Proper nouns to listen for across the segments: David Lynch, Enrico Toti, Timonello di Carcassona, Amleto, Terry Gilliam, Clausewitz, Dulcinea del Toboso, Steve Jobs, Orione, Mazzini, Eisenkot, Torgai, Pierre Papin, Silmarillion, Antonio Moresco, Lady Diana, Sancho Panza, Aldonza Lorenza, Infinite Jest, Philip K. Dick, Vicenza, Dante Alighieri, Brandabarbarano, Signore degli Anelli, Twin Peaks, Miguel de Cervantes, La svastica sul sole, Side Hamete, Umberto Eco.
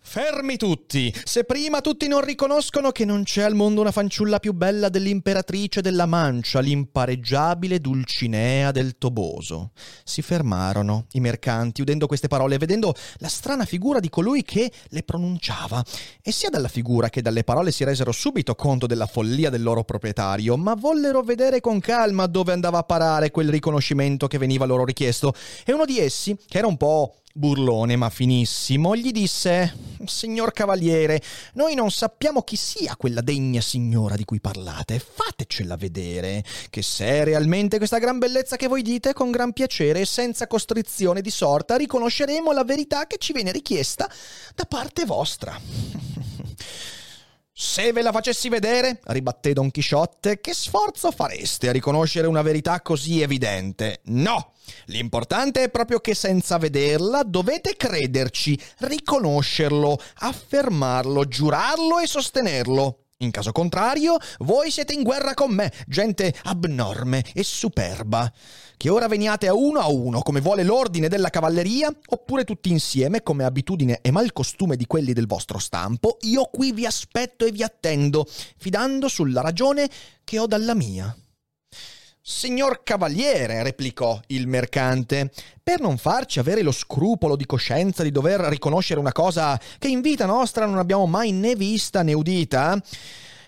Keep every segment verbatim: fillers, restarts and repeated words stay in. Fermi tutti! Se prima tutti non riconoscono che non c'è al mondo una fanciulla più bella dell'imperatrice della Mancia, l'impareggiabile Dulcinea del Toboso. Si fermarono i mercanti udendo queste parole e vedendo la strana figura di colui che le pronunciava. E sia dalla figura che dalle parole si resero subito conto della follia del loro proprietario, ma vollero vedere con calma dove andava a parare quel riconoscimento che veniva loro richiesto. E uno di essi, che era un po' burlone ma finissimo, gli disse: «Signor cavaliere, noi non sappiamo chi sia quella degna signora di cui parlate, fatecela vedere, che se è realmente questa gran bellezza che voi dite, con gran piacere e senza costrizione di sorta riconosceremo la verità che ci viene richiesta da parte vostra». «Se ve la facessi vedere», ribatté Don Chisciotte, «che sforzo fareste a riconoscere una verità così evidente? No! L'importante è proprio che senza vederla dovete crederci, riconoscerlo, affermarlo, giurarlo e sostenerlo. In caso contrario, voi siete in guerra con me, gente abnorme e superba. Che ora veniate a uno a uno, come vuole l'ordine della cavalleria, oppure tutti insieme, come abitudine e mal costume di quelli del vostro stampo, io qui vi aspetto e vi attendo, fidando sulla ragione che ho dalla mia». «Signor cavaliere», replicò il mercante, «per non farci avere lo scrupolo di coscienza di dover riconoscere una cosa che in vita nostra non abbiamo mai né vista né udita,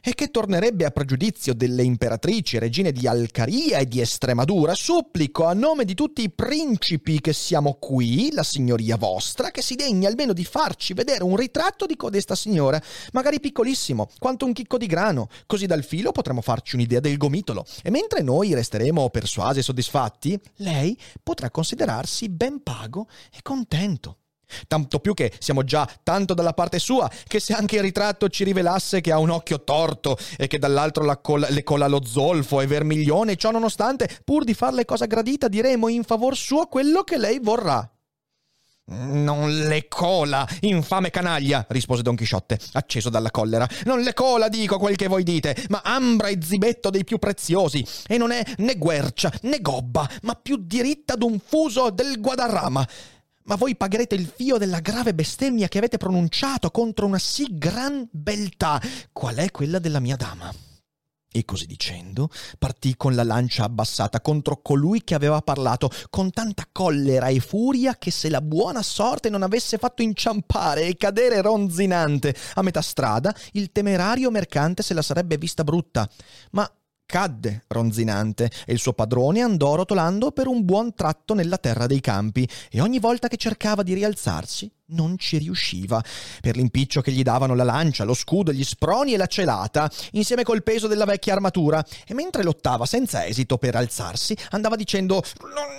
e che tornerebbe a pregiudizio delle imperatrici regine di Alcaria e di Estremadura, supplico a nome di tutti i principi che siamo qui, la signoria vostra, che si degni almeno di farci vedere un ritratto di codesta signora, magari piccolissimo, quanto un chicco di grano, così dal filo potremo farci un'idea del gomitolo, e mentre noi resteremo persuasi e soddisfatti, lei potrà considerarsi ben pago e contento. Tanto più che siamo già tanto dalla parte sua che se anche il ritratto ci rivelasse che ha un occhio torto e che dall'altro la colla, le colla lo zolfo e vermiglione, ciò nonostante, pur di farle cosa gradita, diremo in favor suo quello che lei vorrà». «Non le cola, infame canaglia», rispose Don Chisciotte, acceso dalla collera. «Non le cola, dico, quel che voi dite, ma ambra e zibetto dei più preziosi, e non è né guercia né gobba, ma più diritta d'un fuso del Guadarrama. Ma voi pagherete il fio della grave bestemmia che avete pronunciato contro una sì gran beltà, qual è quella della mia dama». E così dicendo, partì con la lancia abbassata contro colui che aveva parlato, con tanta collera e furia che se la buona sorte non avesse fatto inciampare e cadere Ronzinante a metà strada, il temerario mercante se la sarebbe vista brutta. Ma cadde Ronzinante e il suo padrone andò rotolando per un buon tratto nella terra dei campi e ogni volta che cercava di rialzarsi non ci riusciva, per l'impiccio che gli davano la lancia, lo scudo, gli sproni e la celata, insieme col peso della vecchia armatura, e mentre lottava senza esito per alzarsi, andava dicendo: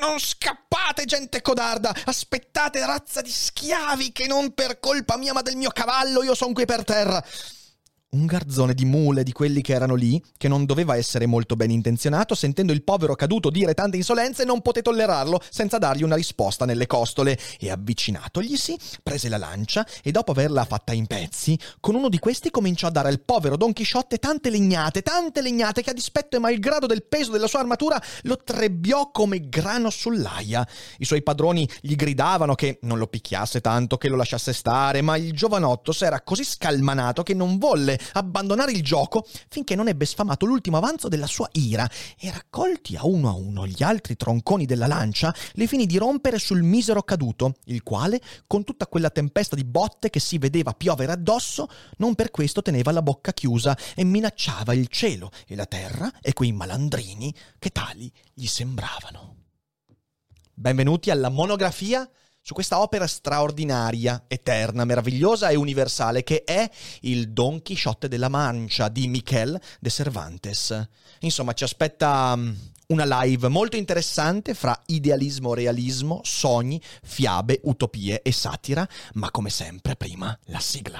«Non scappate, gente codarda, aspettate, razza di schiavi, che non per colpa mia ma del mio cavallo io son qui per terra». Un garzone di mule di quelli che erano lì, che non doveva essere molto ben intenzionato, sentendo il povero caduto dire tante insolenze, non poté tollerarlo senza dargli una risposta nelle costole, e avvicinatoglisi prese la lancia e dopo averla fatta in pezzi, con uno di questi cominciò a dare al povero Don Chisciotte tante legnate, tante legnate che a dispetto e malgrado del peso della sua armatura lo trebbiò come grano sull'aia. I suoi padroni gli gridavano che non lo picchiasse tanto, che lo lasciasse stare, ma il giovanotto s'era così scalmanato che non volle abbandonare il gioco finché non ebbe sfamato l'ultimo avanzo della sua ira e raccolti a uno a uno gli altri tronconi della lancia li finì di rompere sul misero caduto, il quale con tutta quella tempesta di botte che si vedeva piovere addosso non per questo teneva la bocca chiusa e minacciava il cielo e la terra e quei malandrini che tali gli sembravano. Benvenuti alla monografia su questa opera straordinaria, eterna, meravigliosa e universale che è il Don Chisciotte della Mancia di Miguel de Cervantes. Insomma, ci aspetta una live molto interessante fra idealismo, realismo, sogni, fiabe, utopie e satira, ma come sempre prima la sigla.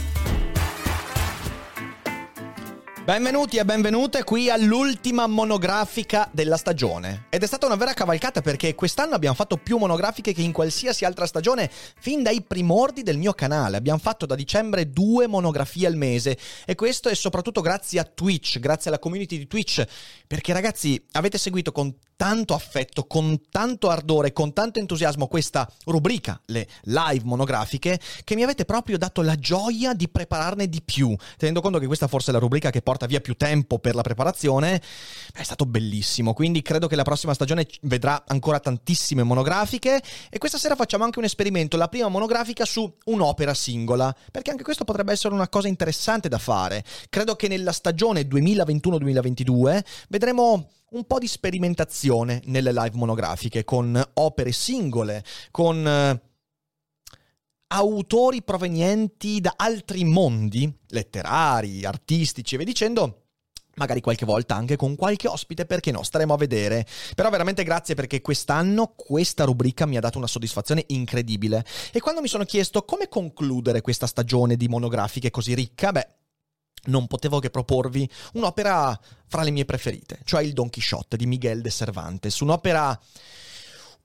Benvenuti e benvenute qui all'ultima monografica della stagione. Ed è stata una vera cavalcata perché quest'anno abbiamo fatto più monografiche che in qualsiasi altra stagione fin dai primordi del mio canale. Abbiamo fatto da dicembre due monografie al mese e questo è soprattutto grazie a Twitch, grazie alla community di Twitch, perché ragazzi avete seguito con tanto affetto, con tanto ardore, con tanto entusiasmo questa rubrica, le live monografiche, che mi avete proprio dato la gioia di prepararne di più, tenendo conto che questa forse è la rubrica che porta via più tempo per la preparazione. È stato bellissimo, quindi credo che la prossima stagione vedrà ancora tantissime monografiche e questa sera facciamo anche un esperimento, la prima monografica su un'opera singola, perché anche questo potrebbe essere una cosa interessante da fare. Credo che nella stagione duemilaventuno duemilaventidue vedremo un po' di sperimentazione nelle live monografiche, con opere singole, con eh, autori provenienti da altri mondi, letterari, artistici e via dicendo, magari qualche volta anche con qualche ospite, perché no, staremo a vedere. Però veramente grazie, perché quest'anno questa rubrica mi ha dato una soddisfazione incredibile. E quando mi sono chiesto come concludere questa stagione di monografiche così ricca, beh, non potevo che proporvi un'opera fra le mie preferite, cioè il Don Chisciotte di Miguel de Cervantes, un'opera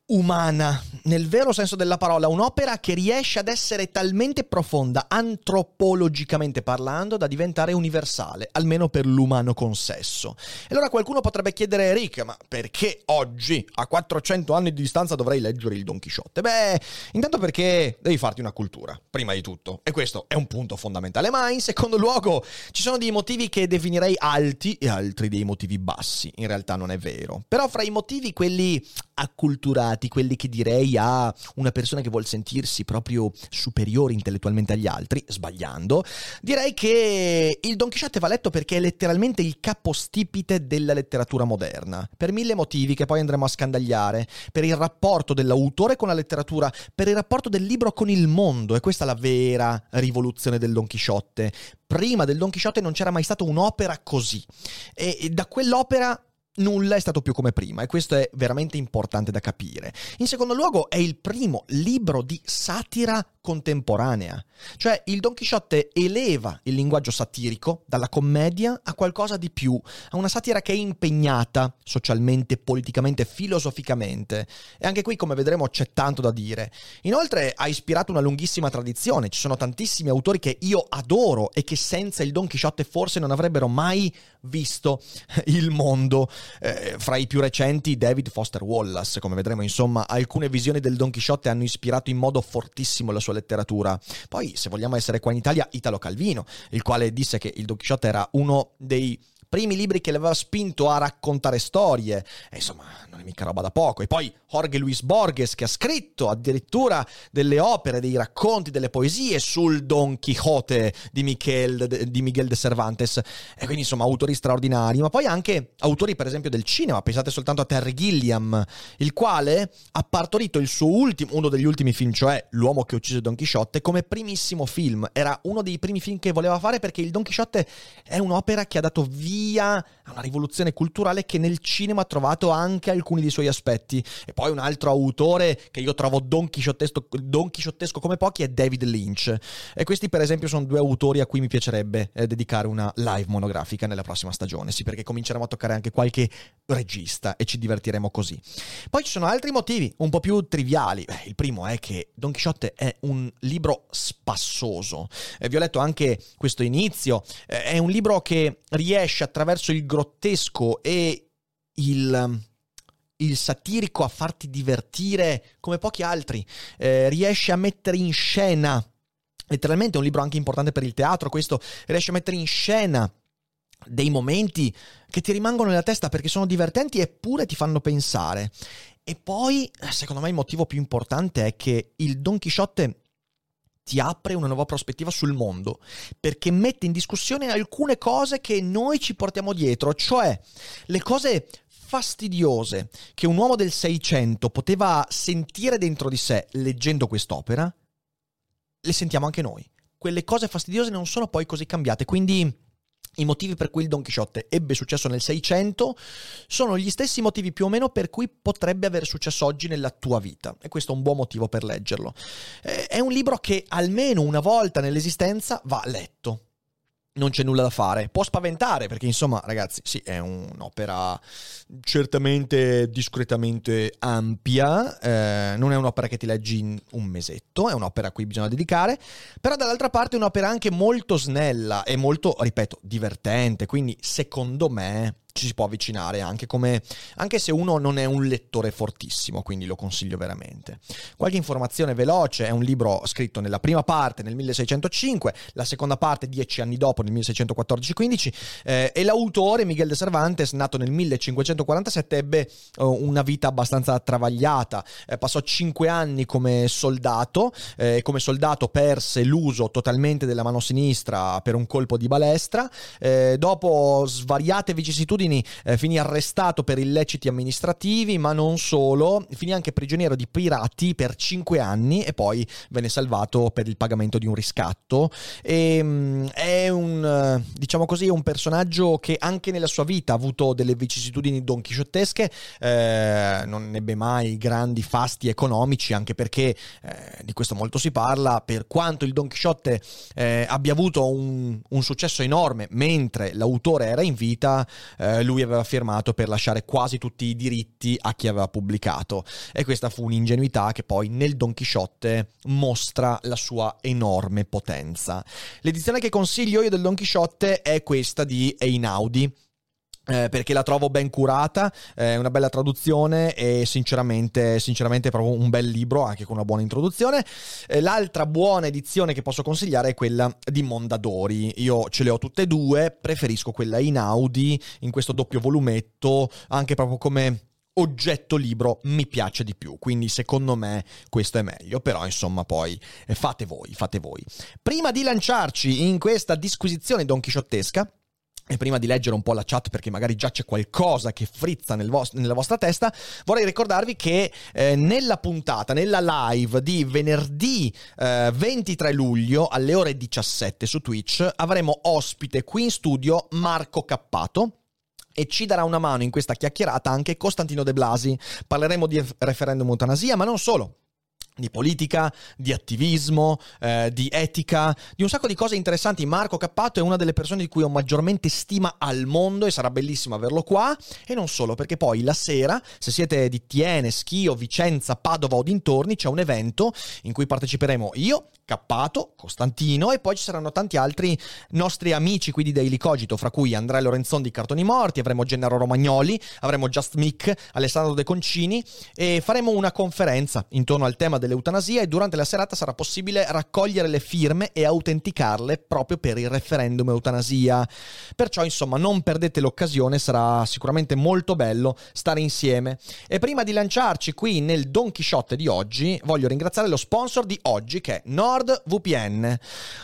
umana, nel vero senso della parola, un'opera che riesce ad essere talmente profonda, antropologicamente parlando, da diventare universale, almeno per l'umano consesso. E allora qualcuno potrebbe chiedere: Rick, ma perché oggi, a quattrocento anni di distanza, dovrei leggere il Don Chisciotte? Beh, intanto perché devi farti una cultura, prima di tutto, e questo è un punto fondamentale, ma in secondo luogo ci sono dei motivi che definirei alti e altri dei motivi bassi, in realtà non è vero, però fra i motivi, quelli acculturati, quelli che direi a una persona che vuol sentirsi proprio superiore intellettualmente agli altri, sbagliando, direi che il Don Chisciotte va letto perché è letteralmente il capostipite della letteratura moderna, per mille motivi che poi andremo a scandagliare, per il rapporto dell'autore con la letteratura, per il rapporto del libro con il mondo, e questa è la vera rivoluzione del Don Chisciotte. Prima del Don Chisciotte non c'era mai stata un'opera così, e da quell'opera nulla è stato più come prima, e questo è veramente importante da capire. In secondo luogo è il primo libro di satira contemporanea, cioè il Don Chisciotte eleva il linguaggio satirico dalla commedia a qualcosa di più, a una satira che è impegnata socialmente, politicamente, filosoficamente, e anche qui, come vedremo, c'è tanto da dire. Inoltre ha ispirato una lunghissima tradizione, ci sono tantissimi autori che io adoro e che senza il Don Chisciotte forse non avrebbero mai visto il mondo, eh, fra i più recenti David Foster Wallace, come vedremo. Insomma, alcune visioni del Don Chisciotte hanno ispirato in modo fortissimo la sua letteratura. Poi, se vogliamo essere qua in Italia, Italo Calvino, il quale disse che il Don Chisciotte era uno dei primi libri che l'aveva spinto a raccontare storie, e insomma non è mica roba da poco. E poi Jorge Luis Borges, che ha scritto addirittura delle opere, dei racconti, delle poesie sul Don Chisciotte di Miguel de, di Miguel de Cervantes, e quindi insomma autori straordinari. Ma poi anche autori per esempio del cinema, pensate soltanto a Terry Gilliam, il quale ha partorito il suo ultimo, uno degli ultimi film, cioè L'uomo che uccise Don Chisciotte, come primissimo film. Era uno dei primi film che voleva fare, perché il Don Chisciotte è un'opera che ha dato via a una rivoluzione culturale che nel cinema ha trovato anche alcuni dei suoi aspetti. E poi un altro autore che io trovo don chisciottesco, don chisciottesco come pochi è David Lynch, e questi per esempio sono due autori a cui mi piacerebbe eh, dedicare una live monografica nella prossima stagione, sì, perché cominceremo a toccare anche qualche regista e ci divertiremo così. Poi ci sono altri motivi un po' più triviali. Beh, il primo è che Don Chisciotte è un libro spassoso, eh, vi ho letto anche questo inizio, eh, è un libro che riesce a attraverso il grottesco e il, il satirico a farti divertire come pochi altri, eh, riesce a mettere in scena, letteralmente è un libro anche importante per il teatro questo, riesce a mettere in scena dei momenti che ti rimangono nella testa perché sono divertenti eppure ti fanno pensare. E poi, secondo me, il motivo più importante è che il Don Chisciotte ti apre una nuova prospettiva sul mondo, perché mette in discussione alcune cose che noi ci portiamo dietro, cioè le cose fastidiose che un uomo del Seicento poteva sentire dentro di sé leggendo quest'opera, le sentiamo anche noi. Quelle cose fastidiose non sono poi così cambiate, quindi I motivi per cui il Don Chisciotte ebbe successo nel Seicento sono gli stessi motivi più o meno per cui potrebbe avere successo oggi nella tua vita, e questo è un buon motivo per leggerlo. È un libro che almeno una volta nell'esistenza va letto. Non c'è nulla da fare. Può spaventare, perché insomma, ragazzi, sì, è un'opera certamente discretamente ampia, eh, non è un'opera che ti leggi in un mesetto, è un'opera a cui bisogna dedicare, però dall'altra parte è un'opera anche molto snella e molto, ripeto, divertente, quindi secondo me ci si può avvicinare anche come anche se uno non è un lettore fortissimo, quindi lo consiglio veramente. Qualche informazione veloce: è un libro scritto nella prima parte nel milleseicentocinque, la seconda parte dieci anni dopo nel milleseicentoquattordici quindici, eh, e l'autore Miguel de Cervantes, nato nel millecinquecentoquarantasette, ebbe eh, una vita abbastanza travagliata, eh, passò cinque anni come soldato e eh, come soldato perse l'uso totalmente della mano sinistra per un colpo di balestra, eh, dopo svariate vicissitudini Eh, finì arrestato per illeciti amministrativi, ma non solo, finì anche prigioniero di pirati per cinque anni e poi venne salvato per il pagamento di un riscatto. E, mh, è un, diciamo così, un personaggio che anche nella sua vita ha avuto delle vicissitudini donchisciottesche, eh, non ebbe mai grandi fasti economici, anche perché eh, di questo molto si parla, per quanto il Don Chisciotte eh, abbia avuto un, un successo enorme mentre l'autore era in vita, eh, lui aveva firmato per lasciare quasi tutti i diritti a chi aveva pubblicato, e questa fu un'ingenuità che poi nel Don Chisciotte mostra la sua enorme potenza. L'edizione che consiglio io del Don Chisciotte è questa di Einaudi, Eh, perché la trovo ben curata, è eh, una bella traduzione e sinceramente sinceramente è proprio un bel libro, anche con una buona introduzione. Eh, l'altra buona edizione che posso consigliare è quella di Mondadori. Io ce le ho tutte e due, preferisco quella Einaudi in questo doppio volumetto, anche proprio come oggetto libro mi piace di più, quindi secondo me questo è meglio, però insomma poi fate voi, fate voi. Prima di lanciarci in questa disquisizione donchisciottesca, e prima di leggere un po' la chat, perché magari già c'è qualcosa che frizza nel vos- nella vostra testa, vorrei ricordarvi che eh, nella puntata, nella live di venerdì eh, ventitré luglio alle ore diciassette su Twitch avremo ospite qui in studio Marco Cappato, e ci darà una mano in questa chiacchierata anche Costantino De Blasi. Parleremo di referendum eutanasia, ma non solo, di politica, di attivismo, eh, di etica, di un sacco di cose interessanti. Marco Cappato è una delle persone di cui ho maggiormente stima al mondo e sarà bellissimo averlo qua. E non solo, perché poi la sera, se siete di Thiene, Schio, Vicenza, Padova o dintorni, c'è un evento in cui parteciperemo io, Cappato, Costantino, e poi ci saranno tanti altri nostri amici qui di Daily Cogito, fra cui Andrea Lorenzon di Cartoni Morti, avremo Gennaro Romagnoli, avremo Just Mick, Alessandro De Concini, e faremo una conferenza intorno al tema del l'eutanasia, e durante la serata sarà possibile raccogliere le firme e autenticarle proprio per il referendum eutanasia. Perciò insomma non perdete l'occasione, sarà sicuramente molto bello stare insieme. E prima di lanciarci qui nel Don Chisciotte di oggi, voglio ringraziare lo sponsor di oggi, che è NordVPN.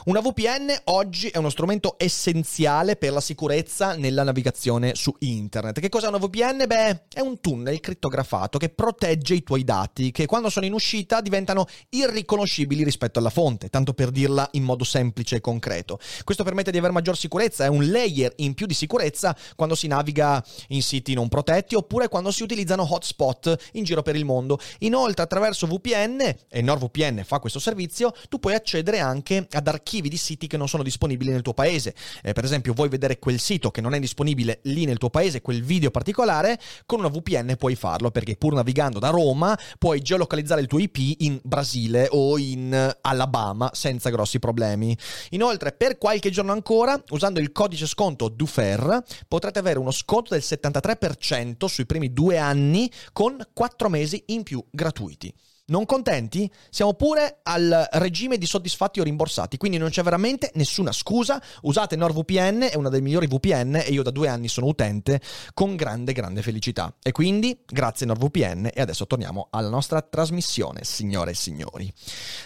Una V P N oggi è uno strumento essenziale per la sicurezza nella navigazione su internet. Che cos'è una V P N? Beh, è un tunnel crittografato che protegge i tuoi dati, che quando sono in uscita di diventano irriconoscibili rispetto alla fonte, tanto per dirla in modo semplice e concreto. Questo permette di avere maggior sicurezza, è un layer in più di sicurezza quando si naviga in siti non protetti oppure quando si utilizzano hotspot in giro per il mondo. Inoltre, attraverso V P N, e NordVPN fa questo servizio, tu puoi accedere anche ad archivi di siti che non sono disponibili nel tuo paese. Eh, per esempio, vuoi vedere quel sito che non è disponibile lì nel tuo paese, quel video particolare, con una V P N puoi farlo, perché pur navigando da Roma puoi geolocalizzare il tuo I P in Brasile o in Alabama senza grossi problemi. Inoltre, per qualche giorno ancora, usando il codice sconto DuFer, potrete avere uno sconto del settantatré per cento sui primi due anni con quattro mesi in più gratuiti. Non contenti? Siamo pure al regime di soddisfatti o rimborsati, quindi non c'è veramente nessuna scusa. Usate NordVPN, è una delle migliori V P N e io da due anni sono utente con grande grande felicità. E quindi grazie NordVPN, e adesso torniamo alla nostra trasmissione, signore e signori.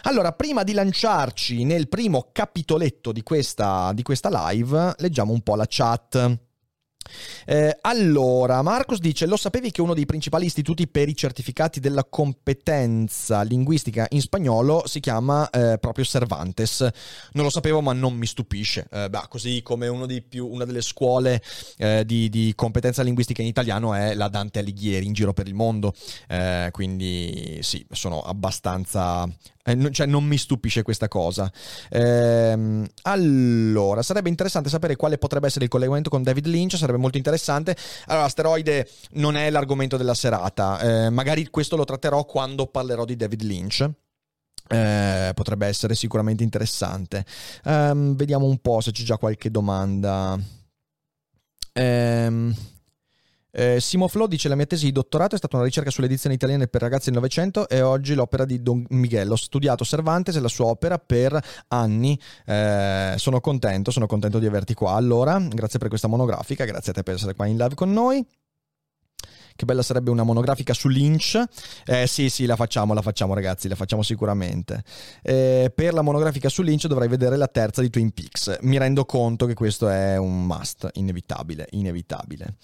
Allora, prima di lanciarci nel primo capitoletto di questa, di questa live, leggiamo un po' la chat. Eh, allora, Marcos dice: lo sapevi che uno dei principali istituti per i certificati della competenza linguistica in spagnolo si chiama eh, proprio Cervantes? Non lo sapevo, ma non mi stupisce. Eh, bah, così come uno dei più, una delle scuole eh, di, di competenza linguistica in italiano è la Dante Alighieri in giro per il mondo, eh, quindi sì, sono abbastanza... Eh, non, cioè non mi stupisce questa cosa. Eh, allora, sarebbe interessante sapere quale potrebbe essere il collegamento con David Lynch, sarebbe molto interessante. Allora, asteroide non è l'argomento della serata, eh, magari questo lo tratterò quando parlerò di David Lynch. Eh, potrebbe essere sicuramente interessante. Eh, vediamo un po' se c'è già qualche domanda. Ehm... Eh, Simo Flo dice: la mia tesi di dottorato è stata una ricerca sulle edizioni italiane per ragazzi del Novecento e oggi l'opera di Don Miguel. Ho studiato Cervantes e la sua opera per anni. Eh, sono contento, sono contento di averti qua. Allora, grazie per questa monografica, grazie a te per essere qua in live con noi. Che bella sarebbe una monografica su Lynch. Eh, sì, sì, la facciamo, la facciamo ragazzi, la facciamo sicuramente. Eh, per la monografica su Lynch dovrai vedere la terza di Twin Peaks. Mi rendo conto che questo è un must, inevitabile, inevitabile.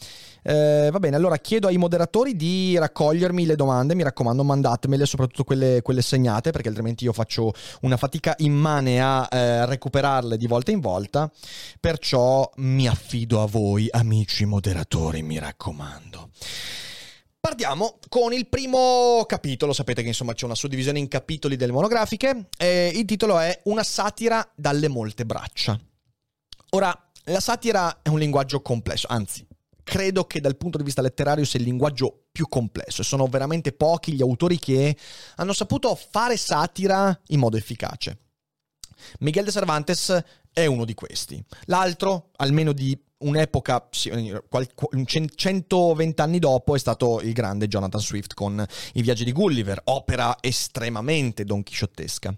Eh, va bene, allora chiedo ai moderatori di raccogliermi le domande, mi raccomando mandatemele, soprattutto quelle, quelle segnate, perché altrimenti io faccio una fatica immane a eh, recuperarle di volta in volta. Perciò mi affido a voi, amici moderatori, mi raccomando. Partiamo con il primo capitolo. Sapete che insomma c'è una suddivisione in capitoli delle monografiche. Eh, il titolo è Una satira dalle molte braccia. Ora, la satira è un linguaggio complesso, anzi, credo che dal punto di vista letterario sia il linguaggio più complesso. Sono veramente pochi gli autori che hanno saputo fare satira in modo efficace. Miguel de Cervantes è uno di questi. L'altro, almeno di un'epoca, centoventi anni dopo, è stato il grande Jonathan Swift con I viaggi di Gulliver, opera estremamente donchisciottesca.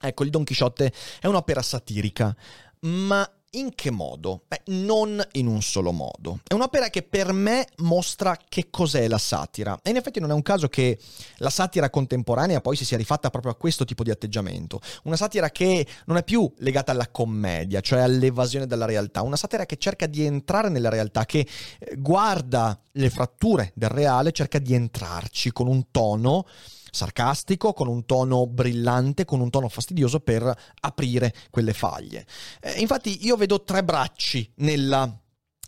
Ecco, il Don Chisciotte è un'opera satirica, ma in che modo? Beh, non in un solo modo. È un'opera che per me mostra che cos'è la satira. E in effetti non è un caso che la satira contemporanea poi si sia rifatta proprio a questo tipo di atteggiamento. Una satira che non è più legata alla commedia, cioè all'evasione dalla realtà. Una satira che cerca di entrare nella realtà, che guarda le fratture del reale, cerca di entrarci con un tono sarcastico, con un tono brillante, con un tono fastidioso per aprire quelle faglie. Eh, infatti io vedo tre bracci nella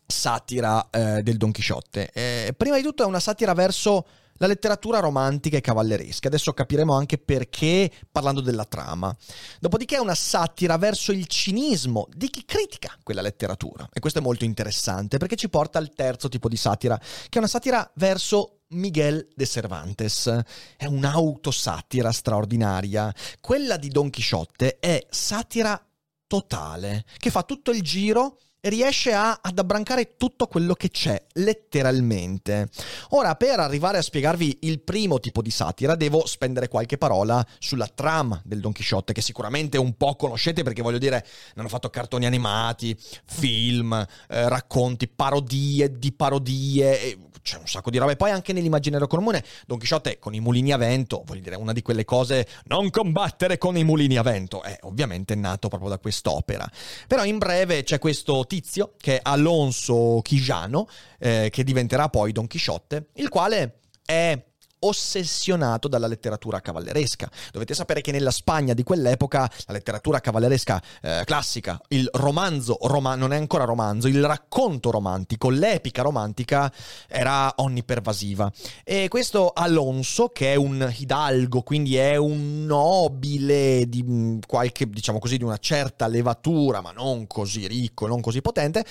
satira eh, del Don Chisciotte. Eh, prima di tutto è una satira verso la letteratura romantica e cavalleresca. Adesso capiremo anche perché, parlando della trama. Dopodiché è una satira verso il cinismo di chi critica quella letteratura. E questo è molto interessante perché ci porta al terzo tipo di satira, che è una satira verso Miguel de Cervantes. È un'autosatira straordinaria. Quella di Don Chisciotte è satira totale, che fa tutto il giro e riesce a, ad abbrancare tutto quello che c'è, letteralmente. Ora, per arrivare a spiegarvi il primo tipo di satira, devo spendere qualche parola sulla trama del Don Chisciotte, che sicuramente un po' conoscete, perché voglio dire, ne hanno fatto cartoni animati, film, eh, racconti, parodie di parodie, e c'è un sacco di robe. Poi anche nell'immaginario comune, Don Chisciotte con i mulini a vento, voglio dire, una di quelle cose, non combattere con i mulini a vento, è ovviamente nato proprio da quest'opera. Però in breve c'è questo tizio, che è Alonso Chigiano, eh, che diventerà poi Don Chisciotte, il quale è ossessionato dalla letteratura cavalleresca. Dovete sapere che nella Spagna di quell'epoca la letteratura cavalleresca eh, classica, il romanzo, roma- non è ancora romanzo, il racconto romantico, l'epica romantica era onnipervasiva. E questo Alonso, che è un hidalgo, quindi è un nobile di qualche, diciamo così, di una certa levatura, ma non così ricco, non così potente,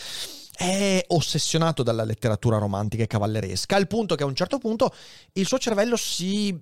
è ossessionato dalla letteratura romantica e cavalleresca, al punto che a un certo punto il suo cervello si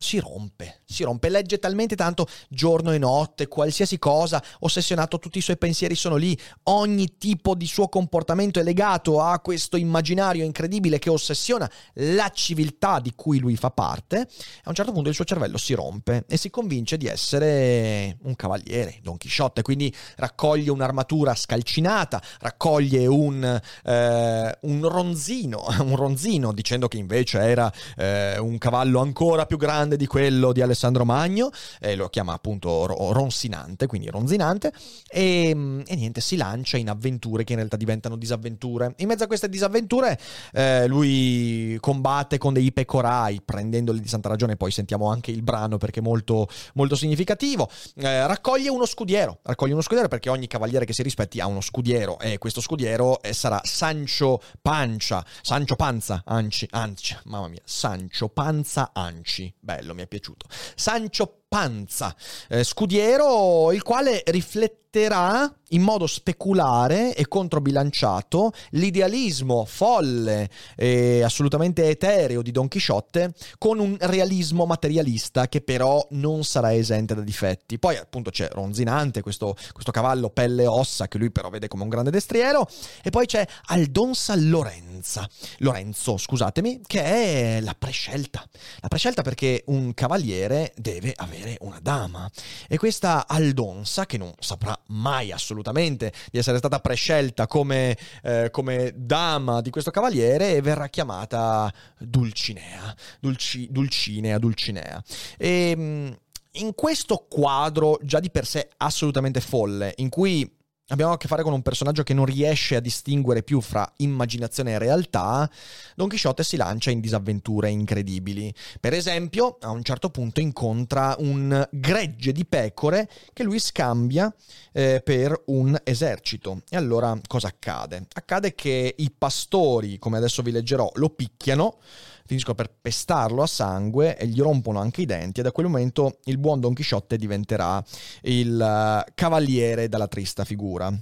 si rompe, si rompe, legge talmente tanto giorno e notte, qualsiasi cosa, ossessionato, tutti i suoi pensieri sono lì, ogni tipo di suo comportamento è legato a questo immaginario incredibile che ossessiona la civiltà di cui lui fa parte. A un certo punto il suo cervello si rompe e si convince di essere un cavaliere, Don Chisciotte, quindi raccoglie un'armatura scalcinata, raccoglie un, eh, un ronzino, un ronzino, dicendo che invece era eh, un cavallo ancora più grande grande di quello di Alessandro Magno, eh, lo chiama appunto Ronzinante, quindi Ronzinante, e, e niente, si lancia in avventure che in realtà diventano disavventure. In mezzo a queste disavventure eh, lui combatte con dei pecorai, prendendoli di santa ragione, poi sentiamo anche il brano perché è molto, molto significativo, eh, raccoglie uno scudiero, raccoglie uno scudiero perché ogni cavaliere che si rispetti ha uno scudiero, e questo scudiero eh, sarà Sancho Pancia, Sancho Panza, anci, anci, mamma mia, Sancho Panza Anci, bello, mi è piaciuto, Sancho Panza, eh, scudiero il quale rifletterà in modo speculare e controbilanciato l'idealismo folle e assolutamente etereo di Don Chisciotte con un realismo materialista che però non sarà esente da difetti. Poi appunto c'è Ronzinante, questo, questo cavallo pelle e ossa che lui però vede come un grande destriero, e poi c'è Aldonza Lorenza, Lorenzo, scusatemi, che è la prescelta, la prescelta perché un cavaliere deve avere una dama, e questa Aldonza, che non saprà mai assolutamente di essere stata prescelta come, eh, come dama di questo cavaliere, verrà chiamata Dulcinea, Dulci, Dulcinea, Dulcinea. E in questo quadro già di per sé assolutamente folle, in cui abbiamo a che fare con un personaggio che non riesce a distinguere più fra immaginazione e realtà, Don Chisciotte si lancia in disavventure incredibili. Per esempio, a un certo punto incontra un gregge di pecore che lui scambia eh, per un esercito. E allora cosa accade? Accade che i pastori, come adesso vi leggerò, lo picchiano, finiscono per pestarlo a sangue e gli rompono anche i denti, e da quel momento il buon Don Chisciotte diventerà il uh, cavaliere dalla trista figura.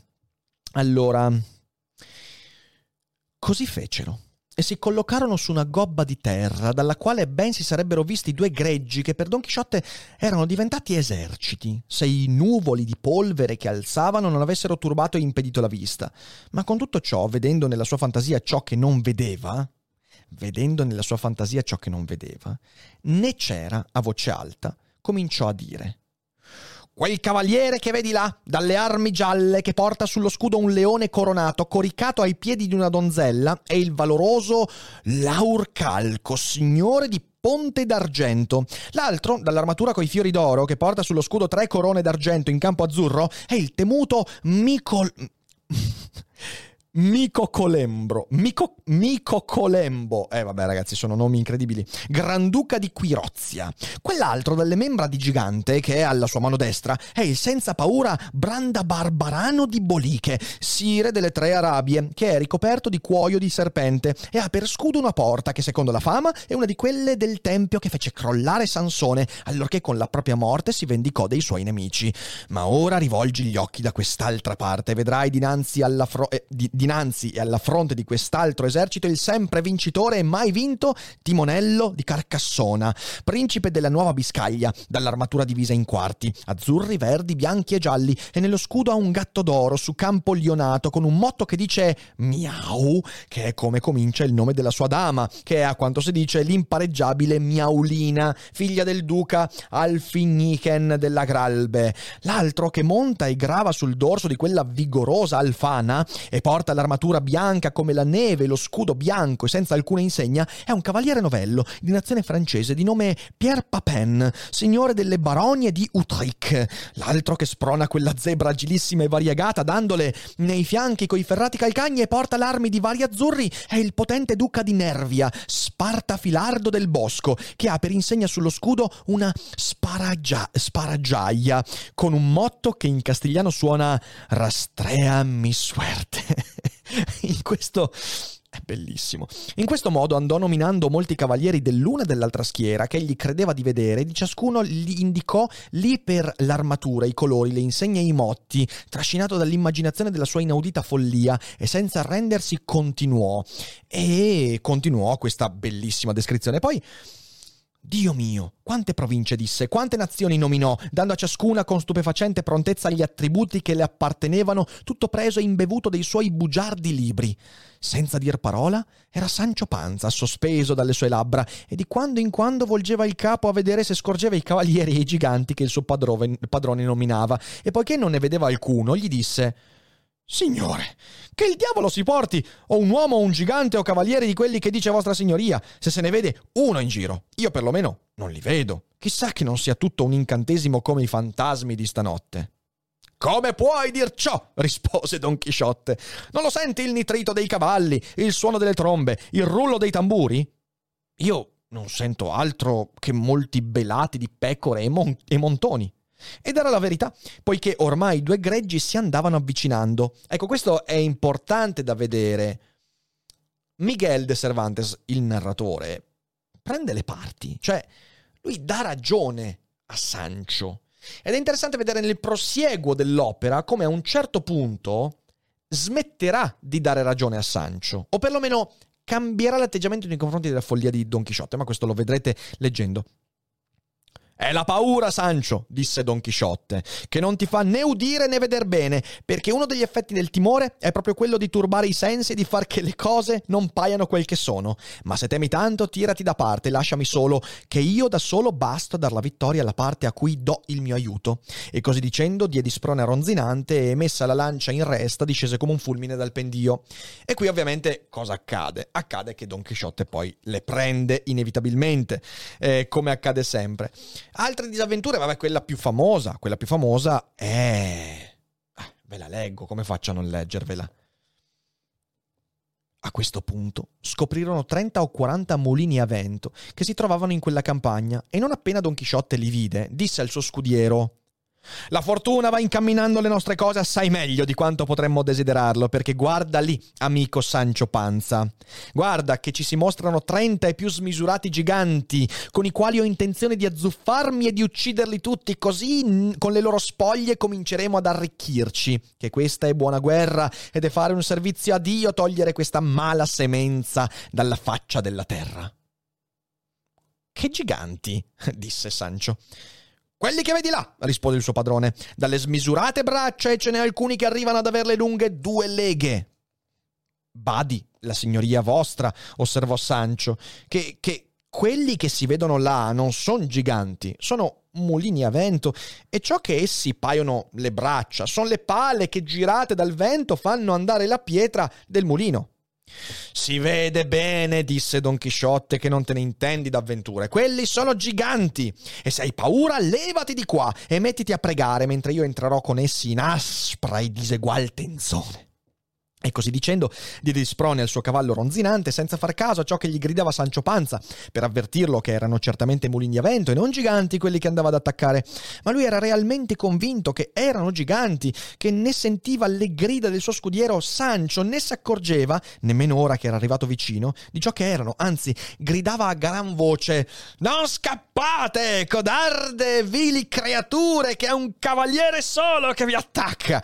Allora, così fecero, e si collocarono su una gobba di terra dalla quale ben si sarebbero visti due greggi che per Don Chisciotte erano diventati eserciti, se i nuvoli di polvere che alzavano non avessero turbato e impedito la vista. Ma con tutto ciò, vedendo nella sua fantasia ciò che non vedeva, vedendo nella sua fantasia ciò che non vedeva, né c'era, a voce alta, cominciò a dire: «Quel cavaliere che vedi là, dalle armi gialle, che porta sullo scudo un leone coronato, coricato ai piedi di una donzella, è il valoroso Laurcalco, signore di Ponte d'Argento. L'altro, dall'armatura coi fiori d'oro, che porta sullo scudo tre corone d'argento in campo azzurro, è il temuto Mico... Mico Colembro, Mico, Mico Colembo, eh vabbè ragazzi, sono nomi incredibili, Granduca di Quirozia. Quell'altro dalle membra di gigante, che è alla sua mano destra, è il senza paura Brandabarbarano di Boliche, sire delle tre Arabie, che è ricoperto di cuoio di serpente e ha per scudo una porta che, secondo la fama, è una di quelle del tempio che fece crollare Sansone, allorché con la propria morte si vendicò dei suoi nemici. Ma ora rivolgi gli occhi da quest'altra parte, vedrai dinanzi alla fro- eh, di- dinanzi e alla fronte di quest'altro esercito il sempre vincitore e mai vinto Timonello di Carcassona, principe della Nuova Biscaglia, dall'armatura divisa in quarti, azzurri, verdi, bianchi e gialli, e nello scudo ha un gatto d'oro su campo lionato con un motto che dice Miau, che è come comincia il nome della sua dama, che è, a quanto si dice, l'impareggiabile Miaulina, figlia del duca Alfinichen della Gralbe. L'altro, che monta e grava sul dorso di quella vigorosa Alfana e porta l'armatura bianca come la neve, lo scudo bianco e senza alcuna insegna, è un cavaliere novello di nazione francese di nome Pierre Papin, signore delle baronie di Utrecht. L'altro, che sprona quella zebra agilissima e variegata dandole nei fianchi coi ferrati calcagni e porta l'armi di vari azzurri, è il potente duca di Nervia, Spartafilardo del Bosco, che ha per insegna sullo scudo una sparaggia- sparaggiaia con un motto che in castigliano suona Rastrea mi suerte. In questo... è bellissimo. In questo modo andò nominando molti cavalieri dell'una e dell'altra schiera che egli credeva di vedere, e di ciascuno gli indicò lì per l'armatura, i colori, le insegne e i motti. Trascinato dall'immaginazione della sua inaudita follia e senza arrendersi continuò. E continuò questa bellissima descrizione. Poi... Dio mio, quante province disse, quante nazioni nominò, dando a ciascuna con stupefacente prontezza gli attributi che le appartenevano, tutto preso e imbevuto dei suoi bugiardi libri. Senza dir parola, era Sancho Panza, sospeso dalle sue labbra, e di quando in quando volgeva il capo a vedere se scorgeva i cavalieri e i giganti che il suo padrone, padrone nominava, e poiché non ne vedeva alcuno, gli disse Signore, che il diavolo si porti o un uomo o un gigante o cavaliere di quelli che dice vostra signoria, se se ne vede uno in giro. Io perlomeno non li vedo. Chissà che non sia tutto un incantesimo come i fantasmi di stanotte. «Come puoi dir ciò?» rispose Don Chisciotte. «Non lo senti il nitrito dei cavalli, il suono delle trombe, il rullo dei tamburi?» «Io non sento altro che molti belati di pecore e, mon- e montoni». Ed era la verità, poiché ormai i due greggi si andavano avvicinando. Ecco, questo è importante da vedere. Miguel de Cervantes, il narratore, prende le parti, cioè lui dà ragione a Sancho. Ed è interessante vedere nel prosieguo dell'opera come a un certo punto smetterà di dare ragione a Sancho, o perlomeno cambierà l'atteggiamento nei confronti della follia di Don Chisciotte, ma questo lo vedrete leggendo. «È la paura, Sancho», disse Don Chisciotte, «che non ti fa né udire né veder bene, perché uno degli effetti del timore è proprio quello di turbare i sensi e di far che le cose non paiano quel che sono. Ma se temi tanto, tirati da parte, lasciami solo, che io da solo basto a dar la vittoria alla parte a cui do il mio aiuto». E così dicendo diede sprone a Ronzinante e, messa la lancia in resta, discese come un fulmine dal pendio. E qui ovviamente cosa accade? Accade che Don Chisciotte poi le prende inevitabilmente, eh, come accade sempre. Altre disavventure, vabbè, quella più famosa, quella più famosa è... Ah, ve la leggo, come faccio a non leggervela? A questo punto scoprirono trenta o quaranta mulini a vento che si trovavano in quella campagna e non appena Don Chisciotte li vide, disse al suo scudiero... La fortuna va incamminando le nostre cose assai meglio di quanto potremmo desiderarlo, perché guarda lì, amico Sancho Panza. Guarda che ci si mostrano trenta e più smisurati giganti, con i quali ho intenzione di azzuffarmi e di ucciderli tutti, così con le loro spoglie cominceremo ad arricchirci. Che questa è buona guerra ed è fare un servizio a Dio togliere questa mala semenza dalla faccia della terra. Che giganti, disse Sancho. «Quelli che vedi là», rispose il suo padrone, «dalle smisurate braccia e ce n'è alcuni che arrivano ad averle lunghe due leghe». «Badi, la signoria vostra», osservò Sancho, che, «che quelli che si vedono là non son giganti, sono mulini a vento, e ciò che essi paiono le braccia, sono le pale che girate dal vento fanno andare la pietra del mulino». «Si vede bene», disse Don Chisciotte, «che non te ne intendi d'avventure. Quelli sono giganti e se hai paura levati di qua e mettiti a pregare mentre io entrerò con essi in aspra e disegual tenzone». E così dicendo diede sprone al suo cavallo Ronzinante senza far caso a ciò che gli gridava Sancho Panza per avvertirlo che erano certamente mulini a vento e non giganti quelli che andava ad attaccare, ma lui era realmente convinto che erano giganti, che né sentiva le grida del suo scudiero Sancho né si accorgeva, nemmeno ora che era arrivato vicino, di ciò che erano, anzi gridava a gran voce «Non scappate, codarde, vili creature, che è un cavaliere solo che vi attacca!»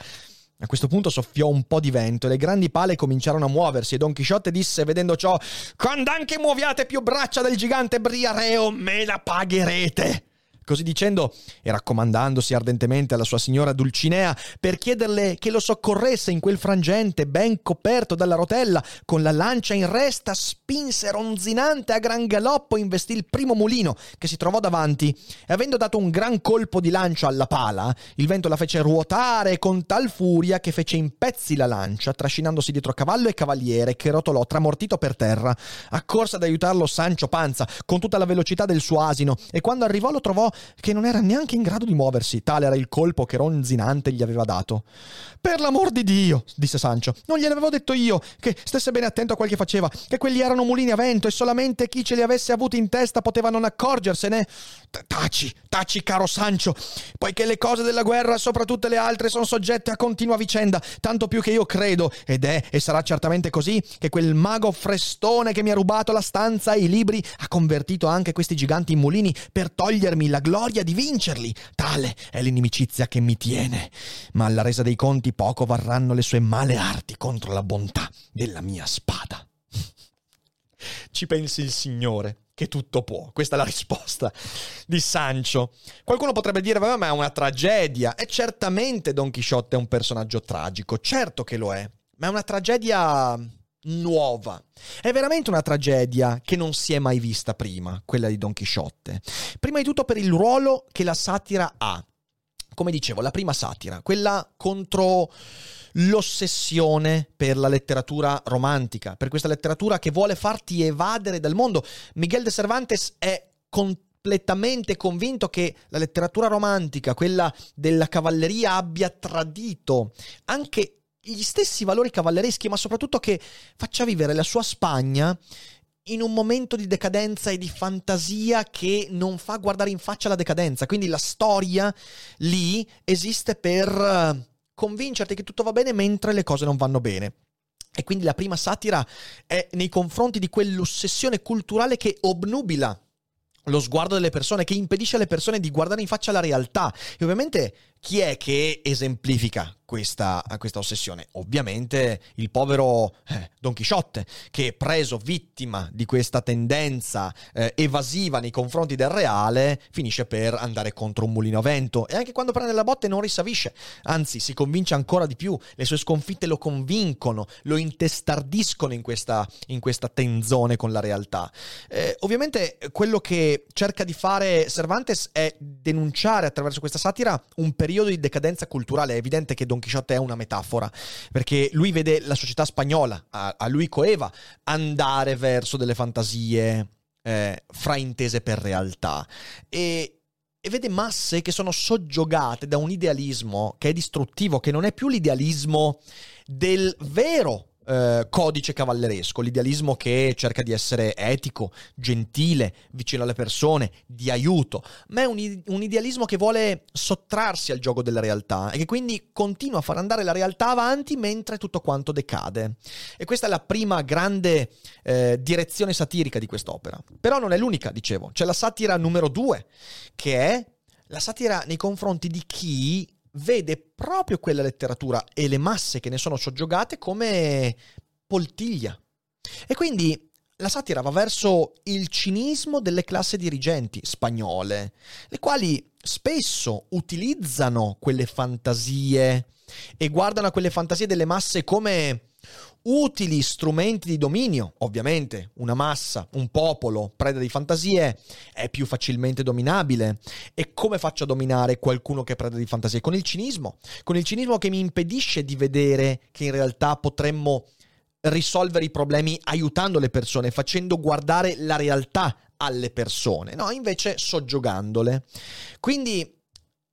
A questo punto soffiò un po' di vento e le grandi pale cominciarono a muoversi e Don Chisciotte disse, vedendo ciò, «Quando anche muoviate più braccia del gigante Briareo, me la pagherete!» Così dicendo e raccomandandosi ardentemente alla sua signora Dulcinea per chiederle che lo soccorresse in quel frangente ben coperto dalla rotella, con la lancia in resta spinse Ronzinante a gran galoppo e investì il primo mulino che si trovò davanti e avendo dato un gran colpo di lancia alla pala, il vento la fece ruotare con tal furia che fece in pezzi la lancia, trascinandosi dietro cavallo e cavaliere che rotolò tramortito per terra. Accorse ad aiutarlo Sancho Panza con tutta la velocità del suo asino e quando arrivò lo trovò che non era neanche in grado di muoversi, tale era il colpo che Ronzinante gli aveva dato. «Per l'amor di Dio», disse Sancho, «non gliel'avevo detto io, che stesse bene attento a quel che faceva, che quelli erano mulini a vento e solamente chi ce li avesse avuti in testa poteva non accorgersene». «Taci, taci, caro Sancho, poiché le cose della guerra, sopra tutte le altre, sono soggette a continua vicenda, tanto più che io credo, ed è e sarà certamente così, che quel mago frestone che mi ha rubato la stanza e i libri ha convertito anche questi giganti in mulini per togliermi la gloria di vincerli, tale è l'inimicizia che mi tiene, ma alla resa dei conti poco varranno le sue male arti contro la bontà della mia spada». Ci pensi il Signore che tutto può, questa è la risposta di Sancho. Qualcuno potrebbe dire, vabbè, ma è una tragedia, e certamente Don Chisciotte è un personaggio tragico, certo che lo è, ma è una tragedia nuova. È veramente una tragedia che non si è mai vista prima, quella di Don Chisciotte. Prima di tutto per il ruolo che la satira ha. come dicevo, la prima satira, quella contro l'ossessione per la letteratura romantica, per questa letteratura che vuole farti evadere dal mondo. Miguel de Cervantes è completamente convinto che la letteratura romantica, quella della cavalleria, abbia tradito anche gli stessi valori cavallereschi, ma soprattutto che faccia vivere la sua Spagna in un momento di decadenza e di fantasia che non fa guardare in faccia la decadenza. Quindi la storia lì esiste per convincerti che tutto va bene mentre le cose non vanno bene. E quindi la prima satira è nei confronti di quell'ossessione culturale che obnubila lo sguardo delle persone, che impedisce alle persone di guardare in faccia la realtà. E ovviamente chi è che esemplifica questa, questa ossessione? Ovviamente il povero eh, Don Chisciotte, che è preso vittima di questa tendenza eh, evasiva nei confronti del reale, finisce per andare contro un mulino a vento, e anche quando prende la botte non risavisce, anzi si convince ancora di più, le sue sconfitte lo convincono, lo intestardiscono in questa, in questa tenzone con la realtà. Eh, ovviamente quello che cerca di fare Cervantes è denunciare attraverso questa satira un periodo di decadenza culturale. È evidente che Don Chisciotte è una metafora, perché lui vede la società spagnola, a, a lui coeva, andare verso delle fantasie eh, fraintese per realtà, e, e vede masse che sono soggiogate da un idealismo che è distruttivo, che non è più l'idealismo del vero Uh, codice cavalleresco, l'idealismo che cerca di essere etico, gentile, vicino alle persone, di aiuto, ma è un, un idealismo che vuole sottrarsi al gioco della realtà e che quindi continua a far andare la realtà avanti mentre tutto quanto decade. E questa è la prima grande eh, direzione satirica di quest'opera. Però non è l'unica, dicevo. C'è la satira numero due, che è la satira nei confronti di chi vede proprio quella letteratura e le masse che ne sono soggiogate come poltiglia. E quindi la satira va verso il cinismo delle classi dirigenti spagnole, le quali spesso utilizzano quelle fantasie e guardano a quelle fantasie delle masse come utili strumenti di dominio. Ovviamente una massa, un popolo, preda di fantasie, è più facilmente dominabile. E come faccio a dominare qualcuno che è preda di fantasie? Con il cinismo, con il cinismo che mi impedisce di vedere che in realtà potremmo risolvere i problemi aiutando le persone, facendo guardare la realtà alle persone, no, invece soggiogandole. Quindi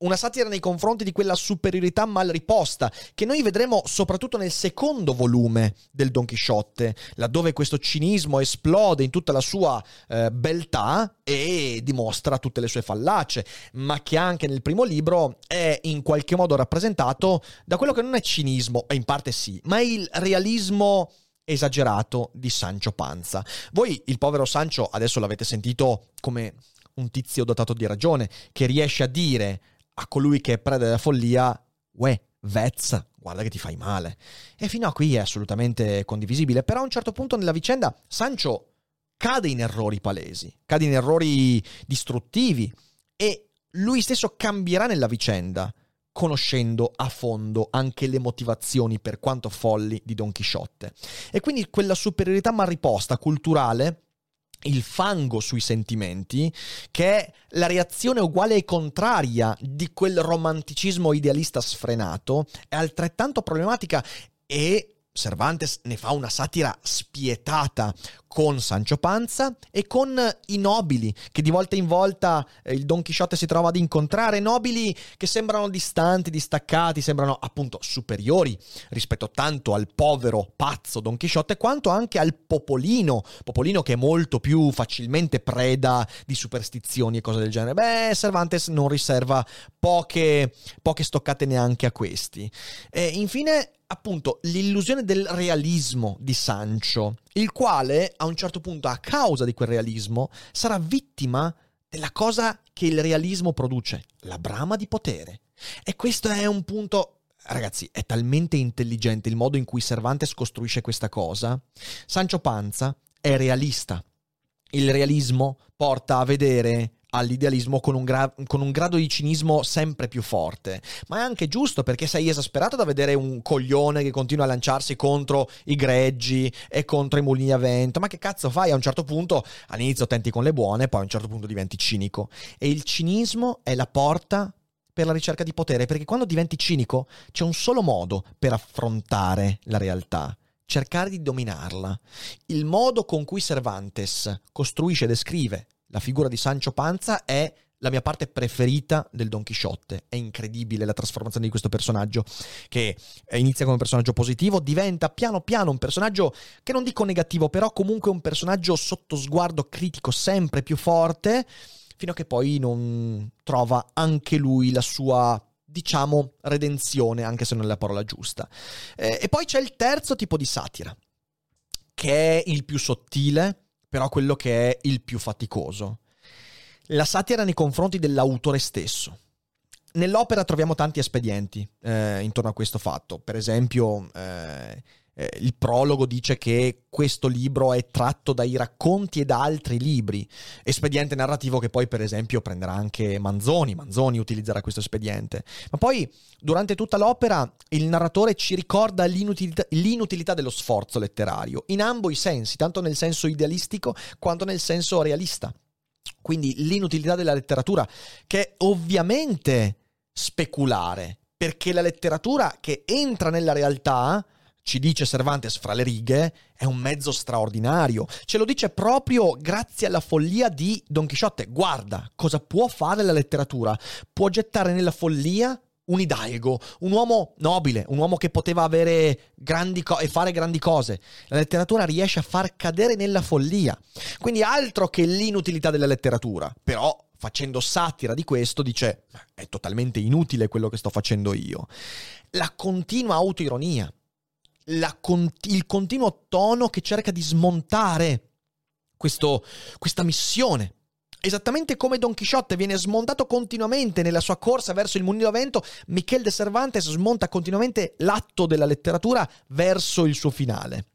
una satira nei confronti di quella superiorità mal riposta, che noi vedremo soprattutto nel secondo volume del Don Chisciotte, laddove questo cinismo esplode in tutta la sua eh, beltà e dimostra tutte le sue fallacie, ma che anche nel primo libro è in qualche modo rappresentato da quello che non è cinismo, e in parte sì, ma è il realismo esagerato di Sancho Panza. Voi, il povero Sancho, adesso l'avete sentito come un tizio dotato di ragione, che riesce a dire a colui che è preda della follia: uè, vezza, guarda che ti fai male. E fino a qui è assolutamente condivisibile, però a un certo punto nella vicenda Sancho cade in errori palesi, cade in errori distruttivi, e lui stesso cambierà nella vicenda, conoscendo a fondo anche le motivazioni, per quanto folli, di Don Chisciotte. E quindi quella superiorità mal riposta, culturale, il fango sui sentimenti, che è la reazione uguale e contraria di quel romanticismo idealista sfrenato, è altrettanto problematica, e Cervantes ne fa una satira spietata con Sancho Panza e con i nobili, che di volta in volta il Don Chisciotte si trova ad incontrare, nobili che sembrano distanti, distaccati, sembrano appunto superiori rispetto tanto al povero pazzo Don Chisciotte quanto anche al popolino, popolino che è molto più facilmente preda di superstizioni e cose del genere. Beh, Cervantes non riserva poche, poche stoccate neanche a questi. E infine, appunto, l'illusione del realismo di Sancho, il quale a un certo punto, a causa di quel realismo, sarà vittima della cosa che il realismo produce, la brama di potere. E questo è un punto, ragazzi, è talmente intelligente il modo in cui Cervantes costruisce questa cosa. Sancho Panza è realista. Il realismo porta a vedere all'idealismo con un, gra- con un grado di cinismo sempre più forte, ma è anche giusto, perché sei esasperato da vedere un coglione che continua a lanciarsi contro i greggi e contro i mulini a vento. Ma che cazzo fai? A un certo punto, all'inizio tenti con le buone, poi a un certo punto diventi cinico, e il cinismo è la porta per la ricerca di potere, perché quando diventi cinico c'è un solo modo per affrontare la realtà: cercare di dominarla. Il modo con cui Cervantes costruisce e descrive la figura di Sancho Panza è la mia parte preferita del Don Chisciotte. È incredibile la trasformazione di questo personaggio, che inizia come un personaggio positivo, diventa piano piano un personaggio che non dico negativo, però comunque un personaggio sotto sguardo critico sempre più forte, fino a che poi non trova anche lui la sua, diciamo, redenzione, anche se non è la parola giusta. E poi c'è il terzo tipo di satira, che è il più sottile, però quello che è il più faticoso. La satira nei confronti dell'autore stesso. Nell'opera troviamo tanti espedienti eh, intorno a questo fatto. Per esempio, eh, eh, il prologo dice che questo libro è tratto dai racconti e da altri libri. Espediente narrativo che poi, per esempio, prenderà anche Manzoni. Manzoni utilizzerà questo espediente. Ma poi, durante tutta l'opera, il narratore ci ricorda l'inutilità, l'inutilità dello sforzo letterario, in ambo i sensi, tanto nel senso idealistico quanto nel senso realista. Quindi l'inutilità della letteratura, che è ovviamente speculare, perché la letteratura che entra nella realtà, ci dice Cervantes fra le righe, è un mezzo straordinario. Ce lo dice proprio grazie alla follia di Don Chisciotte. Guarda cosa può fare la letteratura. Può gettare nella follia un hidalgo, un uomo nobile, un uomo che poteva avere grandi co- e fare grandi cose. La letteratura riesce a far cadere nella follia. Quindi altro che l'inutilità della letteratura. Però, facendo satira di questo, dice: è totalmente inutile quello che sto facendo io. La continua autoironia, la con- il continuo tono che cerca di smontare questo, questa missione. Esattamente come Don Chisciotte viene smontato continuamente nella sua corsa verso il Mundilovento, Miguel de Cervantes smonta continuamente l'atto della letteratura verso il suo finale.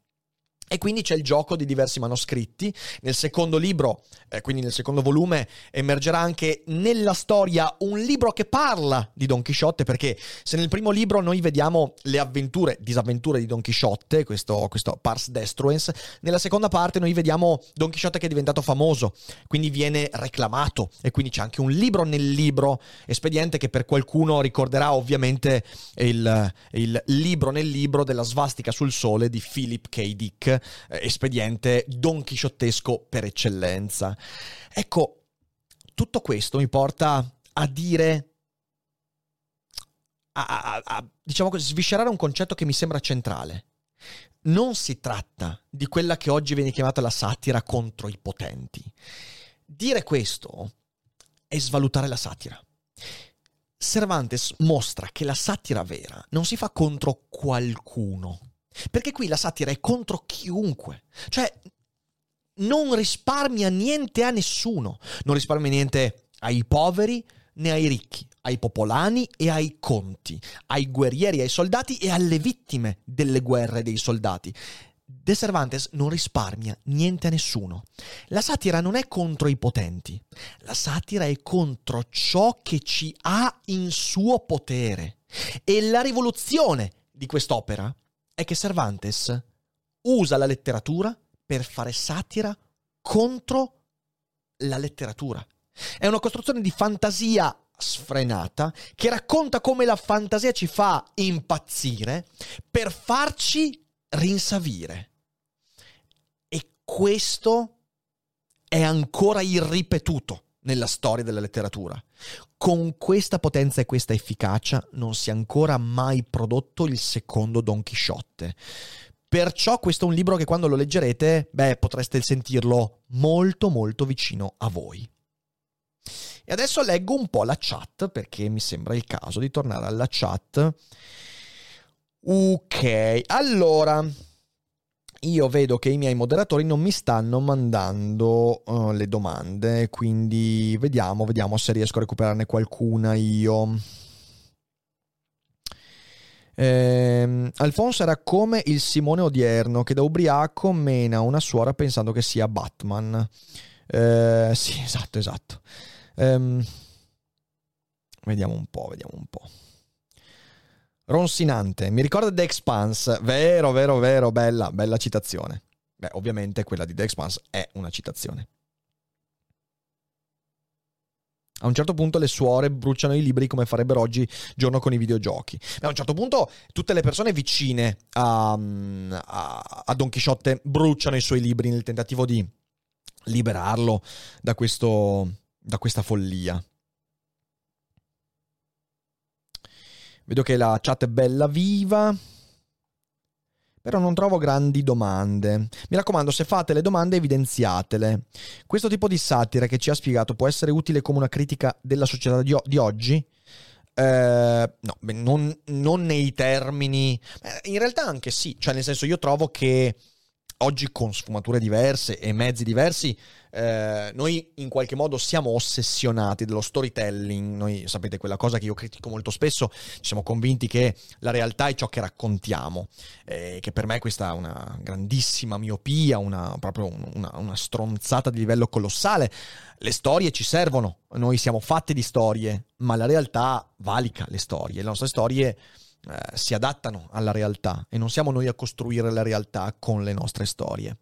E quindi c'è il gioco di diversi manoscritti. Nel secondo libro, eh, quindi nel secondo volume, emergerà anche nella storia un libro che parla di Don Chisciotte, perché se nel primo libro noi vediamo le avventure, disavventure di Don Chisciotte, questo, questo pars destruens, nella seconda parte noi vediamo Don Chisciotte che è diventato famoso, quindi viene reclamato, e quindi c'è anche un libro nel libro, espediente che per qualcuno ricorderà ovviamente il, il libro nel libro della svastica sul sole di Philip K. Dick, espediente don chisciottesco per eccellenza. Ecco, tutto questo mi porta a dire, a, a, a diciamo così, sviscerare un concetto che mi sembra centrale. Non si tratta di quella che oggi viene chiamata la satira contro i potenti. Dire questo è svalutare la satira. Cervantes mostra che la satira vera non si fa contro qualcuno, perché qui la satira è contro chiunque, cioè non risparmia niente a nessuno, non risparmia niente ai poveri né ai ricchi, ai popolani e ai conti, ai guerrieri, ai soldati e alle vittime delle guerre dei soldati. De Cervantes non risparmia niente a nessuno. La satira non è contro i potenti, la satira è contro ciò che ci ha in suo potere. E la rivoluzione di quest'opera è che Cervantes usa la letteratura per fare satira contro la letteratura. È una costruzione di fantasia sfrenata che racconta come la fantasia ci fa impazzire per farci rinsavire. E questo è ancora irripetuto nella storia della letteratura. Con questa potenza e questa efficacia non si è ancora mai prodotto il secondo Don Chisciotte. Perciò questo è un libro che quando lo leggerete, beh, potreste sentirlo molto molto vicino a voi. E adesso leggo un po' la chat, perché mi sembra il caso di tornare alla chat. Ok, allora, io vedo che i miei moderatori non mi stanno mandando uh, le domande, quindi vediamo, vediamo se riesco a recuperarne qualcuna io. Eh, Alfonso era come il Simone odierno che da ubriaco mena una suora pensando che sia Batman. Eh, sì, esatto, esatto. Eh, vediamo un po', vediamo un po'. Ronzinante, mi ricorda The Expanse, vero, vero, vero, bella, bella citazione. Beh, ovviamente quella di The Expanse è una citazione. A un certo punto le suore bruciano i libri come farebbero oggi giorno con i videogiochi. Ma a un certo punto tutte le persone vicine a, a, a Don Chisciotte bruciano i suoi libri nel tentativo di liberarlo da, questo, da questa follia. Vedo che la chat è bella viva, però non trovo grandi domande. Mi raccomando, se fate le domande, evidenziatele. Questo tipo di satira che ci ha spiegato può essere utile come una critica della società di, o- di oggi? Eh, no, non, non nei termini... In realtà anche sì, cioè nel senso io trovo che oggi con sfumature diverse e mezzi diversi eh, noi in qualche modo siamo ossessionati dello storytelling. Noi sapete quella cosa che io critico molto spesso, ci siamo convinti che la realtà è ciò che raccontiamo, eh, che per me questa è una grandissima miopia, una, proprio una, una stronzata di livello colossale. Le storie ci servono, noi siamo fatti di storie, ma la realtà valica le storie, le nostre storie Eh, si adattano alla realtà e non siamo noi a costruire la realtà con le nostre storie.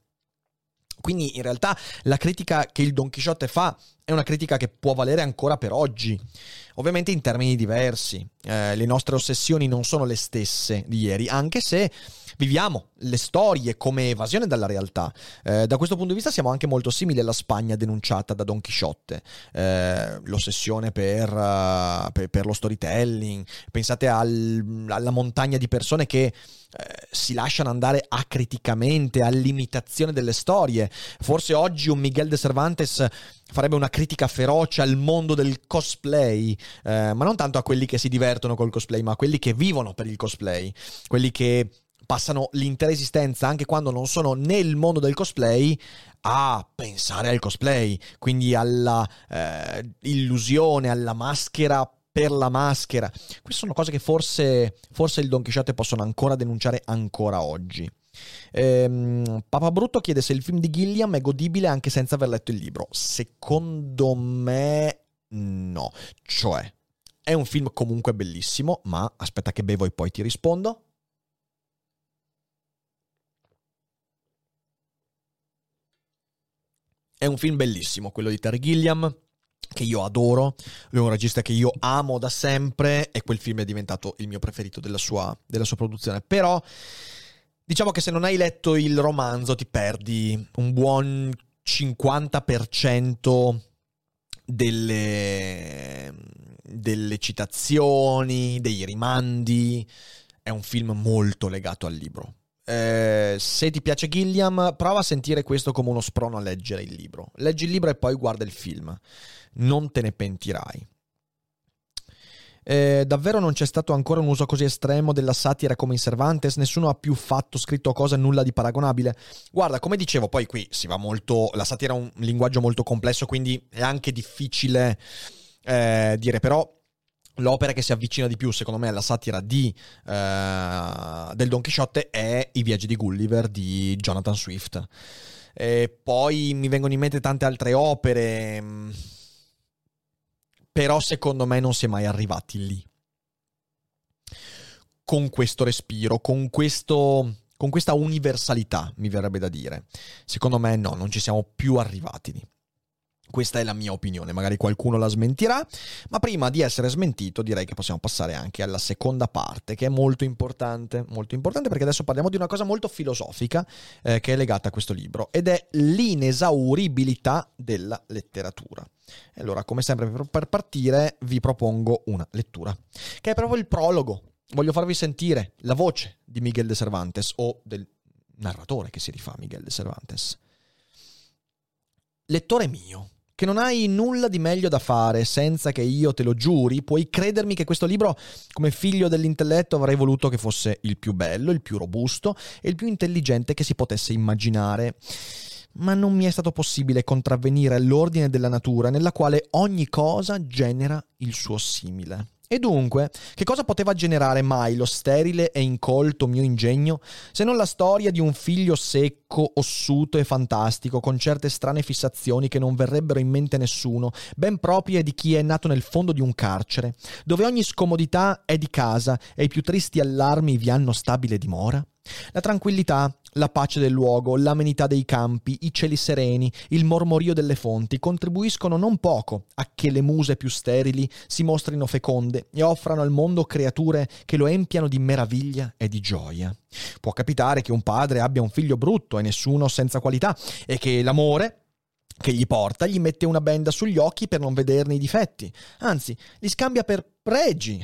Quindi in realtà la critica che il Don Chisciotte fa è una critica che può valere ancora per oggi, ovviamente in termini diversi. Eh, le nostre ossessioni non sono le stesse di ieri, anche se viviamo le storie come evasione dalla realtà. Eh, da questo punto di vista siamo anche molto simili alla Spagna denunciata da Don Chisciotte. Eh, l'ossessione per, uh, per, per lo storytelling. Pensate al, alla montagna di persone che eh, si lasciano andare acriticamente all'imitazione delle storie. Forse oggi un Miguel de Cervantes farebbe una critica feroce al mondo del cosplay, eh, ma non tanto a quelli che si divertono col cosplay, ma a quelli che vivono per il cosplay, quelli che passano l'intera esistenza, anche quando non sono nel mondo del cosplay, a pensare al cosplay, quindi alla eh, illusione, alla maschera per la maschera. Queste sono cose che forse, forse il Don Chisciotte possono ancora denunciare ancora oggi. Ehm, Papa Brutto chiede se il film di Gilliam è godibile anche senza aver letto il libro. Secondo me no, cioè è un film comunque bellissimo, ma aspetta che bevo e poi ti rispondo. È un film bellissimo, quello di Terry Gilliam, che io adoro. Lui è un regista che io amo da sempre e quel film è diventato il mio preferito della sua, della sua produzione. Però diciamo che se non hai letto il romanzo ti perdi un buon cinquanta per cento delle, delle citazioni, dei rimandi. È un film molto legato al libro. Eh, se ti piace Gilliam, prova a sentire questo come uno sprono a leggere il libro. Leggi il libro e poi guarda il film, non te ne pentirai. Eh, davvero non c'è stato ancora un uso così estremo della satira come in Cervantes? Nessuno ha più fatto, scritto cosa, nulla di paragonabile? Guarda, come dicevo, poi qui si va molto, la satira è un linguaggio molto complesso, quindi è anche difficile eh, dire, però l'opera che si avvicina di più, secondo me, alla satira di, uh, del Don Chisciotte è I viaggi di Gulliver di Jonathan Swift. E poi mi vengono in mente tante altre opere, però secondo me non si è mai arrivati lì. Con questo respiro, con questo, con questa universalità, mi verrebbe da dire. Secondo me no, non ci siamo più arrivati lì. Questa è la mia opinione, magari qualcuno la smentirà, ma prima di essere smentito direi che possiamo passare anche alla seconda parte, che è molto importante, molto importante perché adesso parliamo di una cosa molto filosofica eh, che è legata a questo libro, ed è l'inesauribilità della letteratura. E allora, come sempre, per partire vi propongo una lettura, che è proprio il prologo. Voglio farvi sentire la voce di Miguel de Cervantes, o del narratore che si rifà Miguel de Cervantes. Lettore mio, che non hai nulla di meglio da fare senza che io te lo giuri, puoi credermi che questo libro, come figlio dell'intelletto, avrei voluto che fosse il più bello, il più robusto e il più intelligente che si potesse immaginare. Ma non mi è stato possibile contravvenire all'ordine della natura, nella quale ogni cosa genera il suo simile. E dunque, che cosa poteva generare mai lo sterile e incolto mio ingegno, se non la storia di un figlio secco, ossuto e fantastico, con certe strane fissazioni che non verrebbero in mente a nessuno, ben proprie di chi è nato nel fondo di un carcere, dove ogni scomodità è di casa e i più tristi allarmi vi hanno stabile dimora? La tranquillità, La pace del luogo, l'amenità dei campi, i cieli sereni, il mormorio delle fonti contribuiscono non poco a che le muse più sterili si mostrino feconde e offrano al mondo creature che lo empiano di meraviglia e di gioia. Può capitare che un padre abbia un figlio brutto e nessuno senza qualità e che l'amore che gli porta gli mette una benda sugli occhi per non vederne i difetti, anzi li scambia per pregi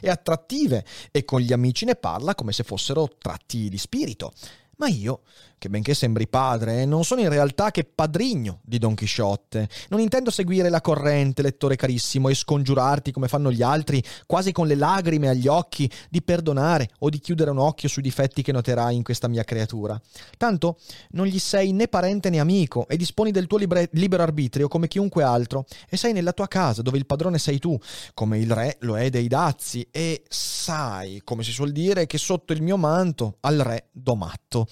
e attrattive e con gli amici ne parla come se fossero tratti di spirito. Ma io, che benché sembri padre, non sono in realtà che padrigno di Don Chisciotte. Non intendo seguire la corrente, lettore carissimo, e scongiurarti, come fanno gli altri, quasi con le lagrime agli occhi, di perdonare o di chiudere un occhio sui difetti che noterai in questa mia creatura. Tanto non gli sei né parente né amico e disponi del tuo libre, libero arbitrio come chiunque altro e sei nella tua casa dove il padrone sei tu, come il re lo è dei dazi, e sai, come si suol dire, che sotto il mio manto al re do matto.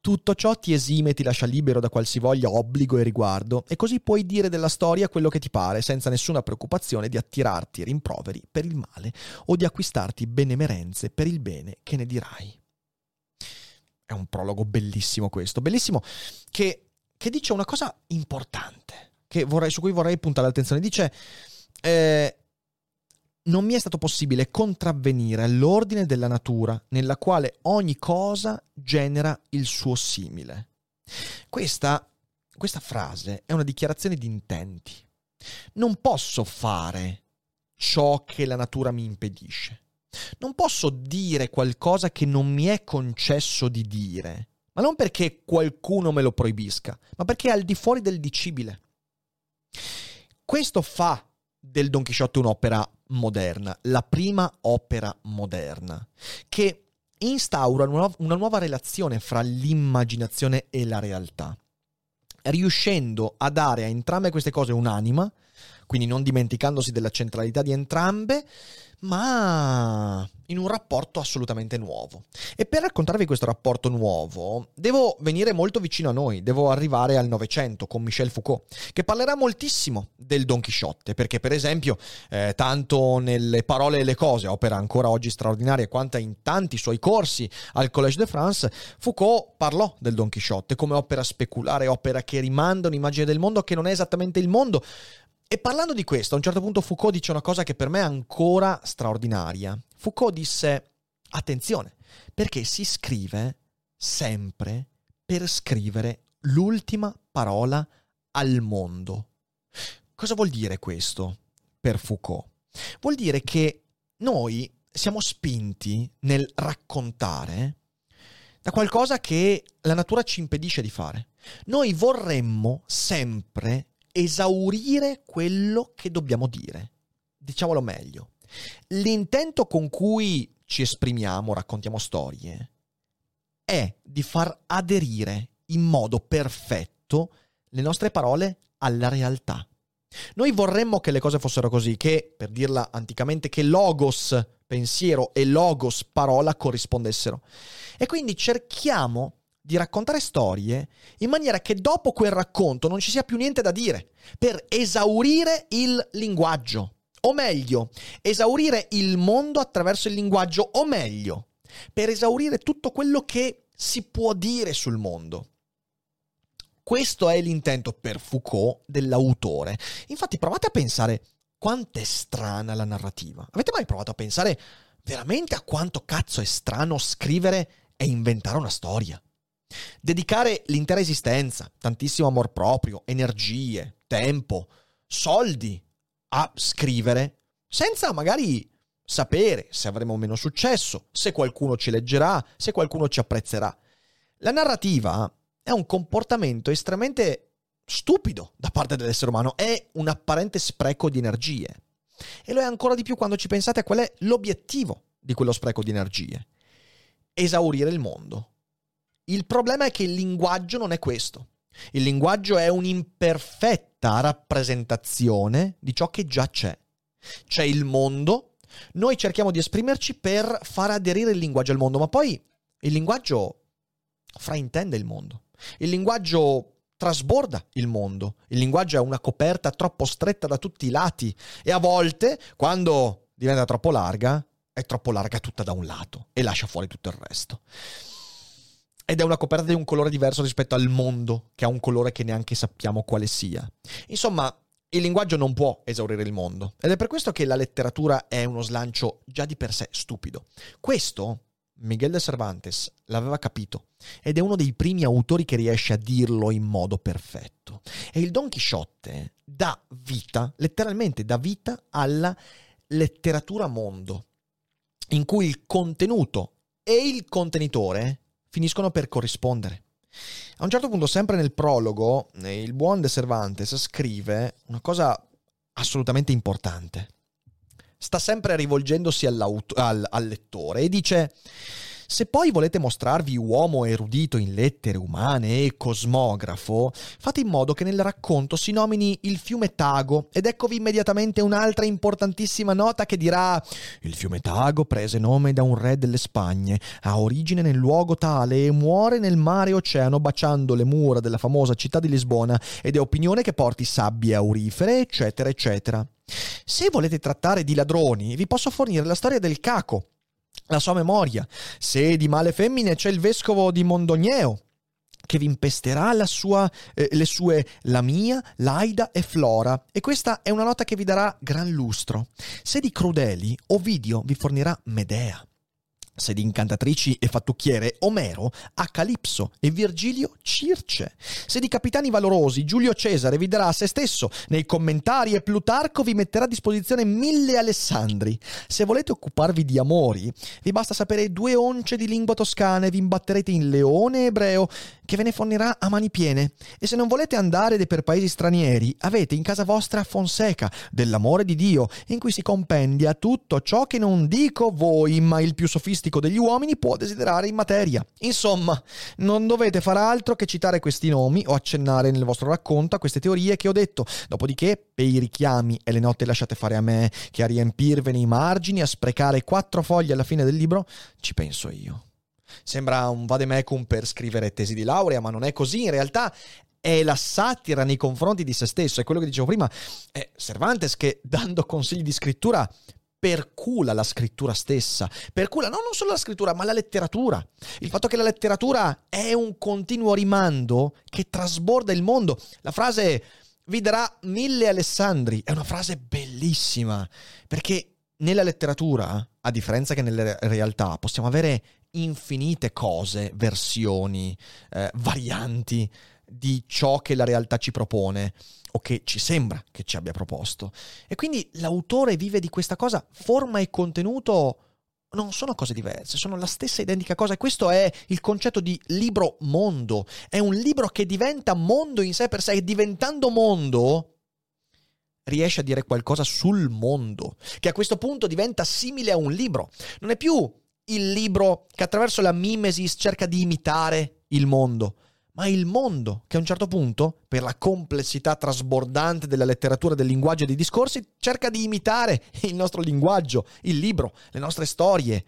Tutto ciò ti esime e ti lascia libero da qualsivoglia obbligo e riguardo, e così puoi dire della storia quello che ti pare, senza nessuna preoccupazione di attirarti rimproveri per il male o di acquistarti benemerenze per il bene che ne dirai. È un prologo bellissimo questo, bellissimo, che, che dice una cosa importante, che vorrei, su cui vorrei puntare l'attenzione. Dice, eh, non mi è stato possibile contravvenire all'ordine della natura nella quale ogni cosa genera il suo simile. Questa, questa frase è una dichiarazione di intenti. Non posso fare ciò che la natura mi impedisce. Non posso dire qualcosa che non mi è concesso di dire, ma non perché qualcuno me lo proibisca, ma perché è al di fuori del dicibile. Questo fa del Don Chisciotte un'opera moderna, la prima opera moderna, che instaura una nuova relazione fra l'immaginazione e la realtà, riuscendo a dare a entrambe queste cose un'anima, quindi non dimenticandosi della centralità di entrambe, ma in un rapporto assolutamente nuovo. E per raccontarvi questo rapporto nuovo devo venire molto vicino a noi, devo arrivare al Novecento con Michel Foucault, che parlerà moltissimo del Don Chisciotte, perché per esempio eh, tanto nelle Parole e le cose, opera ancora oggi straordinaria, quanto in tanti suoi corsi al Collège de France, Foucault parlò del Don Chisciotte come opera speculare, opera che rimanda un'immagine del mondo che non è esattamente il mondo. E parlando di questo, a un certo punto Foucault dice una cosa che per me è ancora straordinaria. Foucault disse, attenzione, perché si scrive sempre per scrivere l'ultima parola al mondo. Cosa vuol dire questo per Foucault? Vuol dire che noi siamo spinti nel raccontare da qualcosa che la natura ci impedisce di fare. Noi vorremmo sempre esaurire quello che dobbiamo dire. Diciamolo meglio. L'intento con cui ci esprimiamo, raccontiamo storie, è di far aderire in modo perfetto le nostre parole alla realtà. Noi vorremmo che le cose fossero così, che, per dirla anticamente, che logos, pensiero, e logos, parola, corrispondessero. E quindi cerchiamo di raccontare storie in maniera che dopo quel racconto non ci sia più niente da dire, per esaurire il linguaggio, o meglio, esaurire il mondo attraverso il linguaggio, o meglio, per esaurire tutto quello che si può dire sul mondo. Questo è l'intento per Foucault dell'autore. Infatti provate a pensare quanto è strana la narrativa. Avete mai provato a pensare veramente a quanto cazzo è strano scrivere e inventare una storia? Dedicare l'intera esistenza, tantissimo amor proprio, energie, tempo, soldi a scrivere, senza magari sapere se avremo meno successo, se qualcuno ci leggerà, se qualcuno ci apprezzerà. La narrativa è un comportamento estremamente stupido da parte dell'essere umano, è un apparente spreco di energie. E lo è ancora di più quando ci pensate a qual è l'obiettivo di quello spreco di energie: esaurire il mondo. Il problema è che il linguaggio non è questo. Il linguaggio è un'imperfetta rappresentazione di ciò che già c'è. C'è il mondo, noi cerchiamo di esprimerci per far aderire il linguaggio al mondo, ma poi il linguaggio fraintende il mondo. Il linguaggio trasborda il mondo. Il linguaggio è una coperta troppo stretta da tutti i lati e a volte, quando diventa troppo larga, è troppo larga tutta da un lato e lascia fuori tutto il resto. ed è una coperta di un colore diverso rispetto al mondo, che ha un colore che neanche sappiamo quale sia. Insomma, il linguaggio non può esaurire il mondo, ed è per questo che la letteratura è uno slancio già di per sé stupido. Questo Miguel de Cervantes l'aveva capito, ed è uno dei primi autori che riesce a dirlo in modo perfetto. E il Don Chisciotte dà vita, letteralmente dà vita, alla letteratura mondo, in cui il contenuto e il contenitore finiscono per corrispondere. A un certo punto, sempre nel prologo, il buon De Cervantes scrive una cosa assolutamente importante. Sta sempre rivolgendosi al, al lettore e dice: se poi volete mostrarvi uomo erudito in lettere umane e cosmografo, fate in modo che nel racconto si nomini il fiume Tago, ed eccovi immediatamente un'altra importantissima nota che dirà: il fiume Tago prese nome da un re delle Spagne, ha origine nel luogo tale e muore nel mare oceano baciando le mura della famosa città di Lisbona, ed è opinione che porti sabbie aurifere, eccetera, eccetera. Se volete trattare di ladroni, vi posso fornire la storia del Caco, la sua memoria. Se di male femmine, c'è il vescovo di Mondogneo, che vi impesterà la sua, eh, le sue Lamia, Laida e Flora, e questa è una nota che vi darà gran lustro. Se di crudeli, Ovidio vi fornirà Medea. Se di incantatrici e fattucchiere, Omero a Calipso e Virgilio Circe. Se di capitani valorosi, Giulio Cesare vi darà a se stesso, nei commentari, e Plutarco vi metterà a disposizione mille Alessandri. Se volete occuparvi di amori, vi basta sapere due once di lingua toscana e vi imbatterete in Leone Ebreo, che ve ne fornirà a mani piene. E se non volete andare per paesi stranieri, avete in casa vostra Fonseca, dell'amore di Dio, in cui si compendia tutto ciò che non dico voi, ma il più sofisticato degli uomini può desiderare in materia. Insomma, non dovete far altro che citare questi nomi o accennare nel vostro racconto a queste teorie che ho detto. Dopodiché, per i richiami e le note lasciate fare a me, che a riempirvene i margini, a sprecare quattro foglie alla fine del libro, ci penso io. Sembra un vademecum per scrivere tesi di laurea, ma non è così. In realtà è la satira nei confronti di se stesso. È quello che dicevo prima, è Cervantes che, dando consigli di scrittura, percula la scrittura stessa, percula no, non solo la scrittura, ma la letteratura. Il fatto che la letteratura è un continuo rimando che trasborda il mondo. La frase "vi darà mille Alessandri" è una frase bellissima, perché nella letteratura, a differenza che nella realtà, possiamo avere infinite cose, versioni, eh, varianti di ciò che la realtà ci propone, o che ci sembra che ci abbia proposto. E quindi l'autore vive di questa cosa. Forma e contenuto non sono cose diverse, sono la stessa identica cosa, e questo è il concetto di libro mondo. È un libro che diventa mondo in sé per sé, e diventando mondo riesce a dire qualcosa sul mondo, che a questo punto diventa simile a un libro. Non è più il libro che attraverso la mimesis cerca di imitare il mondo, ma il mondo che a un certo punto, per la complessità trasbordante della letteratura, del linguaggio e dei discorsi, cerca di imitare il nostro linguaggio, il libro, le nostre storie.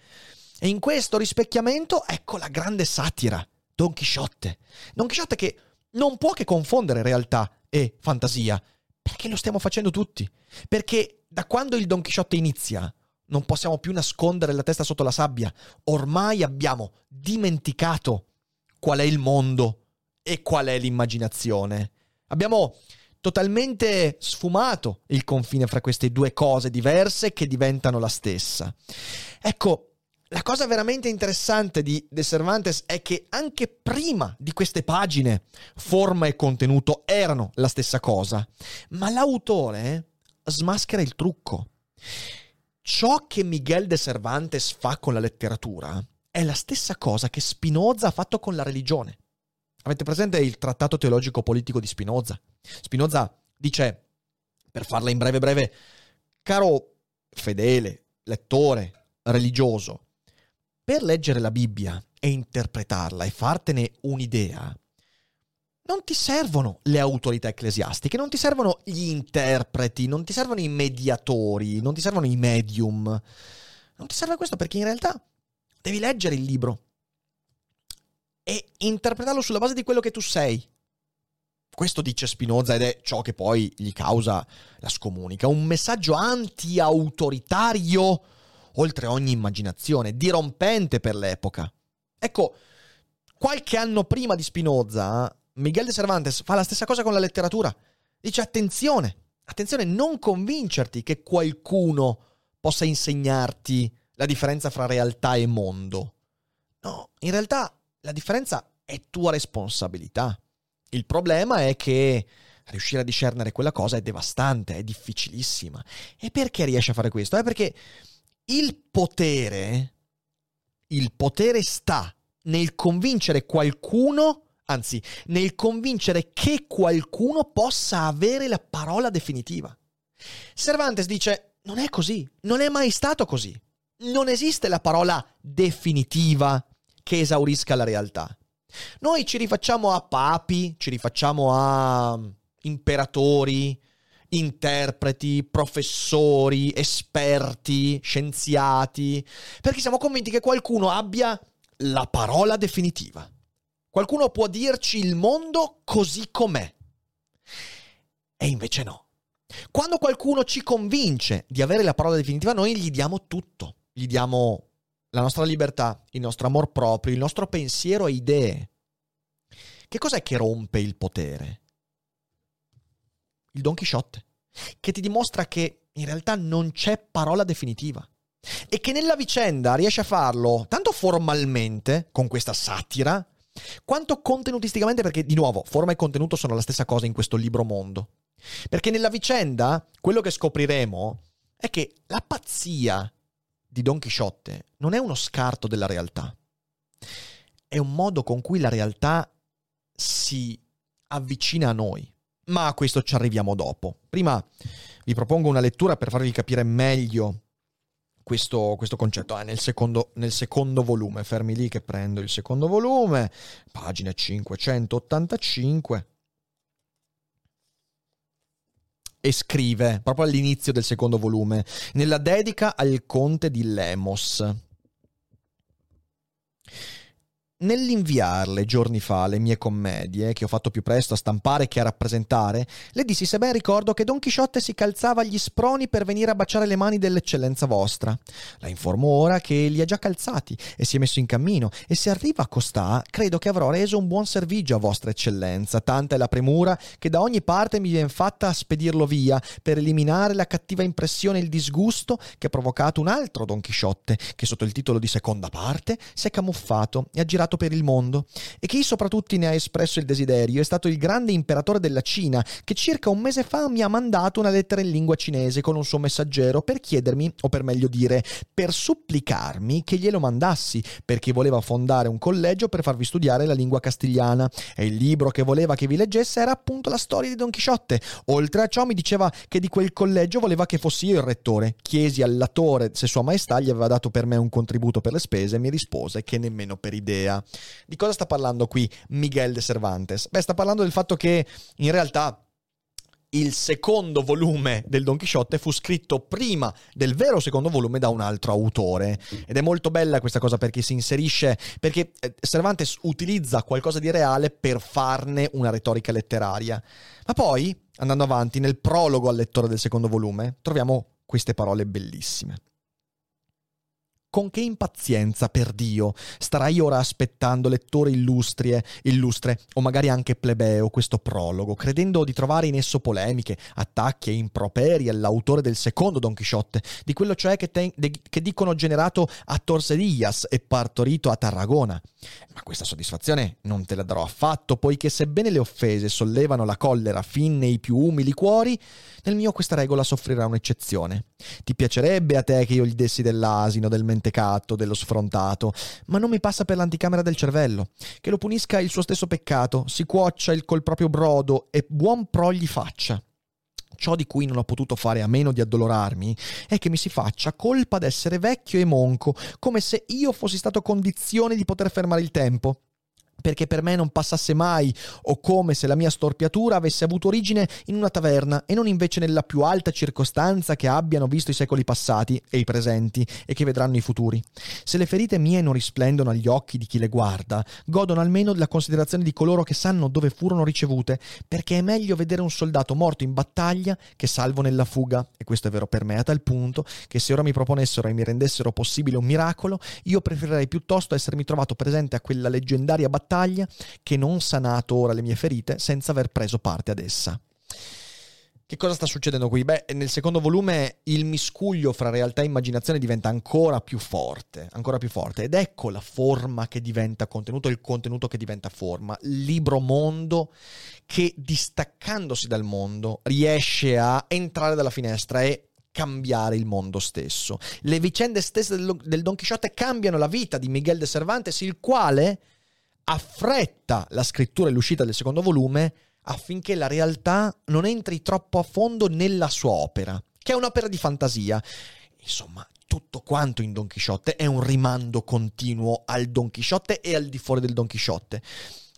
E in questo rispecchiamento ecco la grande satira, Don Chisciotte. Don Chisciotte che non può che confondere realtà e fantasia, perché lo stiamo facendo tutti. Perché da quando il Don Chisciotte inizia, non possiamo più nascondere la testa sotto la sabbia. Ormai abbiamo dimenticato qual è il mondo e qual è l'immaginazione. Abbiamo totalmente sfumato il confine fra queste due cose diverse che diventano la stessa. Ecco, la cosa veramente interessante di De Cervantes è che anche prima di queste pagine forma e contenuto erano la stessa cosa, ma l'autore smaschera il trucco. Ciò che Miguel de Cervantes fa con la letteratura è la stessa cosa che Spinoza ha fatto con la religione. Avete presente il trattato teologico politico di Spinoza? Spinoza dice, per farla in breve breve, caro fedele, lettore, religioso, per leggere la Bibbia e interpretarla e fartene un'idea, non ti servono le autorità ecclesiastiche, non ti servono gli interpreti, non ti servono i mediatori, non ti servono i medium. Non ti serve questo, perché in realtà devi leggere il libro e interpretarlo sulla base di quello che tu sei. Questo dice Spinoza, ed è ciò che poi gli causa la scomunica. Un messaggio anti-autoritario oltre ogni immaginazione, dirompente per l'epoca. Ecco, Qualche anno prima di Spinoza, Miguel de Cervantes fa la stessa cosa con la letteratura. Dice: attenzione, attenzione, non convincerti che qualcuno possa insegnarti la differenza fra realtà e mondo. No, in realtà la differenza è tua responsabilità. Il problema è che riuscire a discernere quella cosa è devastante, è difficilissima. E perché riesce a fare questo? È perché il potere, il potere sta nel convincere qualcuno, anzi, nel convincere che qualcuno possa avere la parola definitiva. Cervantes dice: non è così, non è mai stato così. Non esiste la parola definitiva che esaurisca la realtà. Noi ci rifacciamo a papi, ci rifacciamo a imperatori, interpreti, professori, esperti, scienziati, perché siamo convinti che qualcuno abbia la parola definitiva. Qualcuno può dirci il mondo così com'è. E invece no. Quando qualcuno ci convince di avere la parola definitiva, noi gli diamo tutto. Gli diamo la nostra libertà, il nostro amor proprio, il nostro pensiero e idee. Che cos'è che rompe il potere? Il Don Chisciotte, che ti dimostra che in realtà non c'è parola definitiva. E che nella vicenda riesce a farlo tanto formalmente, con questa satira, quanto contenutisticamente, perché di nuovo forma e contenuto sono la stessa cosa in questo libro mondo. Perché nella vicenda quello che scopriremo è che la pazzia di Don Chisciotte non è uno scarto della realtà, è un modo con cui la realtà si avvicina a noi. Ma a questo ci arriviamo dopo. Prima vi propongo una lettura per farvi capire meglio Questo, questo concetto è ah, nel, secondo, nel secondo volume. Fermi lì che prendo il secondo volume, pagina cinquecentottantacinque, e scrive, proprio all'inizio del secondo volume, nella dedica al conte di Lemos: nell'inviarle giorni fa le mie commedie, che ho fatto più presto a stampare che a rappresentare, le dissi se ben ricordo che Don Chisciotte si calzava gli sproni per venire a baciare le mani dell'eccellenza vostra. La informo ora che li ha già calzati e si è messo in cammino, e se arriva a costà credo che avrò reso un buon servigio a vostra eccellenza, tanta è la premura che da ogni parte mi vien fatta a spedirlo via, per eliminare la cattiva impressione e il disgusto che ha provocato un altro Don Chisciotte, che sotto il titolo di seconda parte si è camuffato e ha girato per il mondo, e chi soprattutto ne ha espresso il desiderio è stato il grande imperatore della Cina, che circa un mese fa mi ha mandato una lettera in lingua cinese con un suo messaggero per chiedermi, o per meglio dire per supplicarmi, che glielo mandassi, perché voleva fondare un collegio per farvi studiare la lingua castigliana, e il libro che voleva che vi leggesse era appunto la storia di Don Chisciotte. Oltre a ciò mi diceva che di quel collegio voleva che fossi io il rettore. Chiesi al latore se sua maestà gli aveva dato per me un contributo per le spese, e mi rispose che nemmeno per idea. Di cosa sta parlando qui Miguel de Cervantes? Beh, sta parlando del fatto che in realtà il secondo volume del Don Chisciotte fu scritto prima del vero secondo volume da un altro autore, ed è molto bella questa cosa perché si inserisce, perché Cervantes utilizza qualcosa di reale per farne una retorica letteraria. Ma poi, andando avanti, nel prologo al lettore del secondo volume troviamo queste parole bellissime. Con che impazienza, per Dio, starai ora aspettando, lettore illustrie, illustre, o magari anche plebeo, questo prologo, credendo di trovare in esso polemiche, attacchi e improperi all'autore del secondo Don Chisciotte, di quello cioè che, te, de, che dicono generato a Tordesillas e partorito a Tarragona. Ma questa soddisfazione non te la darò affatto, poiché sebbene le offese sollevano la collera fin nei più umili cuori, nel mio questa regola soffrirà un'eccezione. Ti piacerebbe a te che io gli dessi dell'asino, del mentecatto, dello sfrontato, ma non mi passa per l'anticamera del cervello. Che lo punisca il suo stesso peccato, si cuoccia il col proprio brodo e buon pro gli faccia. Ciò di cui non ho potuto fare a meno di addolorarmi è che mi si faccia colpa d'essere vecchio e monco, come se io fossi stato condizione di poter fermare il tempo, perché per me non passasse mai, o come se la mia storpiatura avesse avuto origine in una taverna e non invece nella più alta circostanza che abbiano visto i secoli passati e i presenti e che vedranno i futuri. Se le ferite mie non risplendono agli occhi di chi le guarda, godono almeno della considerazione di coloro che sanno dove furono ricevute, perché è meglio vedere un soldato morto in battaglia che salvo nella fuga, e questo è vero per me a tal punto che se ora mi proponessero e mi rendessero possibile un miracolo, io preferirei piuttosto essermi trovato presente a quella leggendaria battaglia battaglia che non sanato ora le mie ferite senza aver preso parte ad essa. Che cosa sta succedendo qui? Beh, nel secondo volume il miscuglio fra realtà e immaginazione diventa ancora più forte, ancora più forte. Ed ecco la forma che diventa contenuto, il contenuto che diventa forma. Il libro mondo che, distaccandosi dal mondo, riesce a entrare dalla finestra e cambiare il mondo stesso. Le vicende stesse del, del Don Chisciotte cambiano la vita di Miguel de Cervantes, il quale affretta la scrittura e l'uscita del secondo volume affinché la realtà non entri troppo a fondo nella sua opera, che è un'opera di fantasia. Insomma, tutto quanto in Don Chisciotte è un rimando continuo al Don Chisciotte e al di fuori del Don Chisciotte.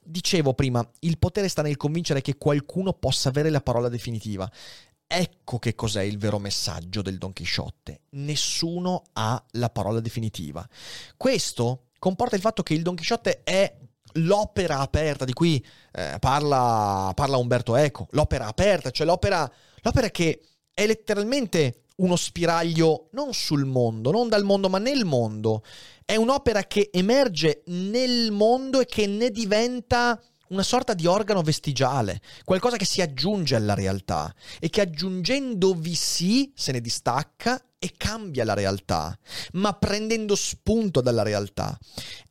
Dicevo prima, il potere sta nel convincere che qualcuno possa avere la parola definitiva. Ecco che cos'è il vero messaggio del Don Chisciotte. Nessuno ha la parola definitiva. Questo comporta il fatto che il Don Chisciotte è l'opera aperta di cui eh, parla, parla Umberto Eco, l'opera aperta, cioè l'opera, l'opera che è letteralmente uno spiraglio non sul mondo, non dal mondo, ma nel mondo. È un'opera che emerge nel mondo e che ne diventa una sorta di organo vestigiale, qualcosa che si aggiunge alla realtà e che aggiungendovi si se ne distacca e cambia la realtà, ma prendendo spunto dalla realtà.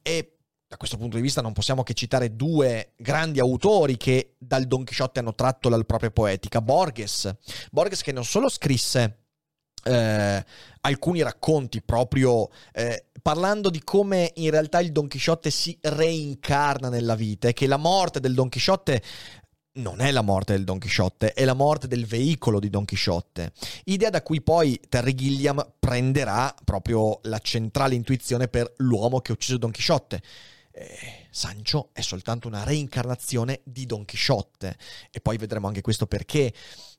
E da questo punto di vista non possiamo che citare due grandi autori che dal Don Chisciotte hanno tratto la propria poetica. Borges, Borges che non solo scrisse eh, alcuni racconti proprio eh, parlando di come in realtà il Don Chisciotte si reincarna nella vita e che la morte del Don Chisciotte non è la morte del Don Chisciotte, è la morte del veicolo di Don Chisciotte. Idea da cui poi Terry Gilliam prenderà proprio la centrale intuizione per L'uomo che uccise Don Chisciotte. Eh, Sancho è soltanto una reincarnazione di Don Chisciotte e poi vedremo anche questo perché.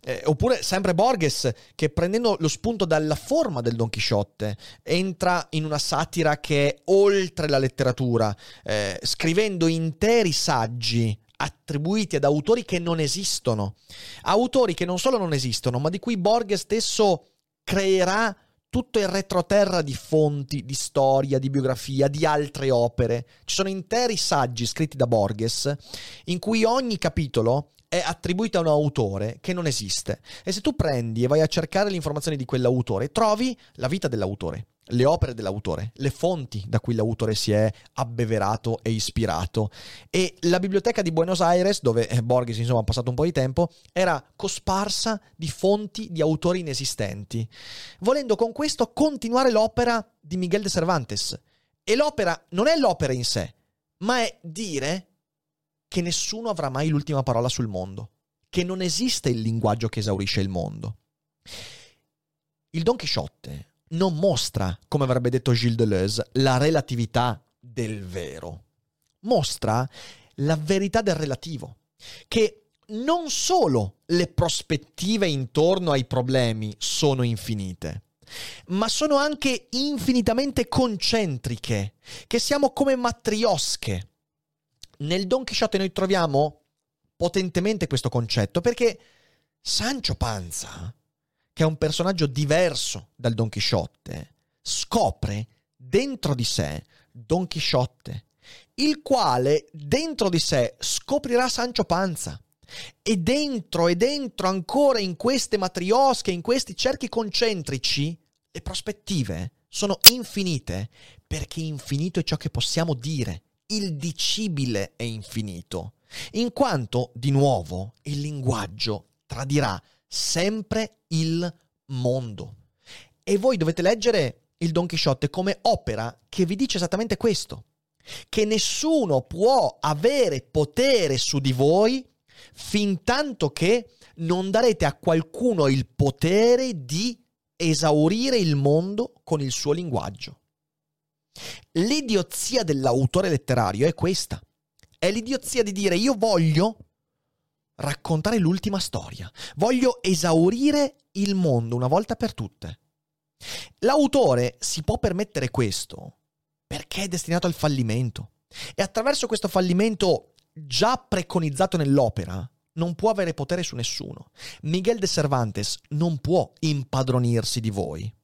Eh, oppure sempre Borges che, prendendo lo spunto dalla forma del Don Chisciotte, entra in una satira che è oltre la letteratura, eh, scrivendo interi saggi attribuiti ad autori che non esistono, autori che non solo non esistono, ma di cui Borges stesso creerà tutto il retroterra di fonti, di storia, di biografia, di altre opere. Ci sono interi saggi scritti da Borges in cui ogni capitolo è attribuito a un autore che non esiste. E se tu prendi e vai a cercare le informazioni di quell'autore, trovi la vita dell'autore, le opere dell'autore, le fonti da cui l'autore si è abbeverato e ispirato. E la biblioteca di Buenos Aires, dove Borges insomma ha passato un po' di tempo, era cosparsa di fonti di autori inesistenti, volendo con questo continuare l'opera di Miguel de Cervantes. E l'opera non è l'opera in sé, ma è dire che nessuno avrà mai l'ultima parola sul mondo, che non esiste il linguaggio che esaurisce il mondo. Il Don Chisciotte non mostra, come avrebbe detto Gilles Deleuze, la relatività del vero. Mostra la verità del relativo, che non solo le prospettive intorno ai problemi sono infinite, ma sono anche infinitamente concentriche, che siamo come matriosche. Nel Don Chisciotte noi troviamo potentemente questo concetto, perché Sancho Panza, che è un personaggio diverso dal Don Chisciotte, scopre dentro di sé Don Chisciotte, il quale dentro di sé scoprirà Sancho Panza. E dentro e dentro ancora in queste matriosche, in questi cerchi concentrici, le prospettive sono infinite, perché infinito è ciò che possiamo dire, il dicibile è infinito, in quanto, di nuovo, il linguaggio tradirà sempre il mondo. E voi dovete leggere il Don Chisciotte come opera che vi dice esattamente questo, che nessuno può avere potere su di voi fin tanto che non darete a qualcuno il potere di esaurire il mondo con il suo linguaggio. L'idiozia dell'autore letterario è questa, è l'idiozia di dire io voglio raccontare l'ultima storia, voglio esaurire il mondo una volta per tutte. L'autore si può permettere questo perché è destinato al fallimento e attraverso questo fallimento già preconizzato nell'opera non può avere potere su nessuno. Miguel de Cervantes non può impadronirsi di voi,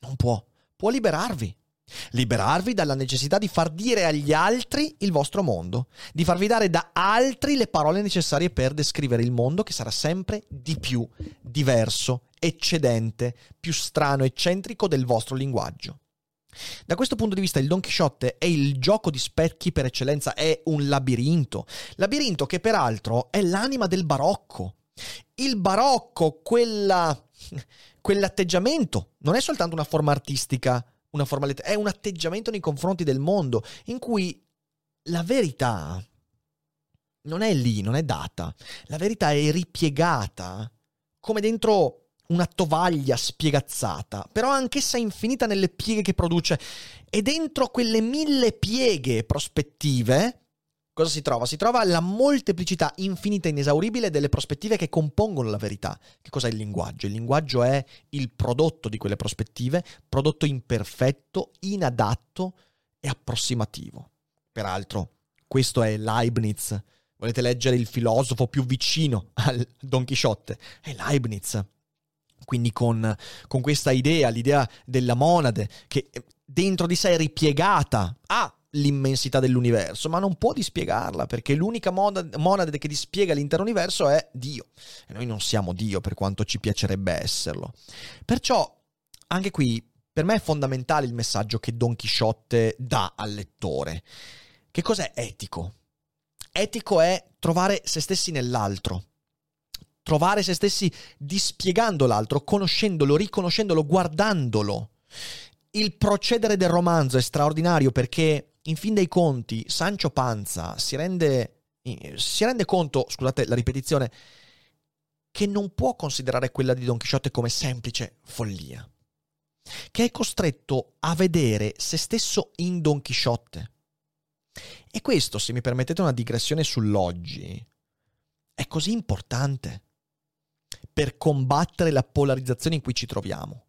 non può, può liberarvi, Liberarvi dalla necessità di far dire agli altri il vostro mondo, di farvi dare da altri le parole necessarie per descrivere il mondo che sarà sempre di più diverso, eccedente, più strano, eccentrico del vostro linguaggio. Da questo punto di vista il Don Chisciotte è il gioco di specchi per eccellenza, è un labirinto, labirinto che peraltro è l'anima del barocco. Il barocco, quella, quell'atteggiamento, non è soltanto una forma artistica, una formalità, è un atteggiamento nei confronti del mondo in cui la verità non è lì, non è data, la verità è ripiegata come dentro una tovaglia spiegazzata, però anch'essa infinita nelle pieghe che produce. E dentro quelle mille pieghe prospettive, cosa si trova? Si trova la molteplicità infinita e inesauribile delle prospettive che compongono la verità. Che cos'è il linguaggio? Il linguaggio è il prodotto di quelle prospettive, prodotto imperfetto, inadatto e approssimativo. Peraltro, questo è Leibniz. Volete leggere il filosofo più vicino al Don Chisciotte? È Leibniz. Quindi con, con questa idea, l'idea della monade, che dentro di sé è ripiegata, ha l'immensità dell'universo, ma non può dispiegarla, perché l'unica monade che dispiega l'intero universo è Dio. E noi non siamo Dio, per quanto ci piacerebbe esserlo. Perciò, anche qui, per me è fondamentale il messaggio che Don Chisciotte dà al lettore. Che cos'è etico? Etico è trovare se stessi nell'altro. Trovare se stessi dispiegando l'altro, conoscendolo, riconoscendolo, guardandolo. Il procedere del romanzo è straordinario perché, in fin dei conti, Sancho Panza si rende, si rende conto, scusate la ripetizione, che non può considerare quella di Don Chisciotte come semplice follia. Che è costretto a vedere se stesso in Don Chisciotte. E questo, se mi permettete una digressione sull'oggi, è così importante per combattere la polarizzazione in cui ci troviamo.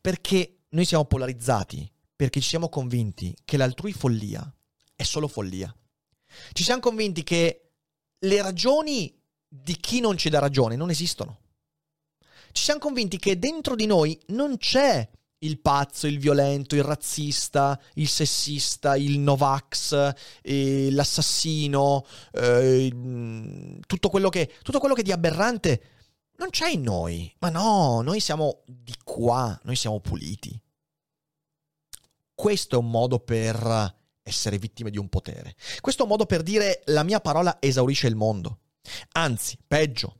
Perché noi siamo polarizzati, perché ci siamo convinti che l'altrui follia è solo follia. Ci siamo convinti che le ragioni di chi non ci dà ragione non esistono. Ci siamo convinti che dentro di noi non c'è il pazzo, il violento, il razzista, il sessista, il novax, eh, l'assassino, eh, tutto quello che tutto quello che di aberrante non c'è in noi. Ma no, noi siamo di qua, noi siamo puliti. Questo è un modo per essere vittime di un potere. Questo è un modo per dire la mia parola esaurisce il mondo. Anzi, peggio.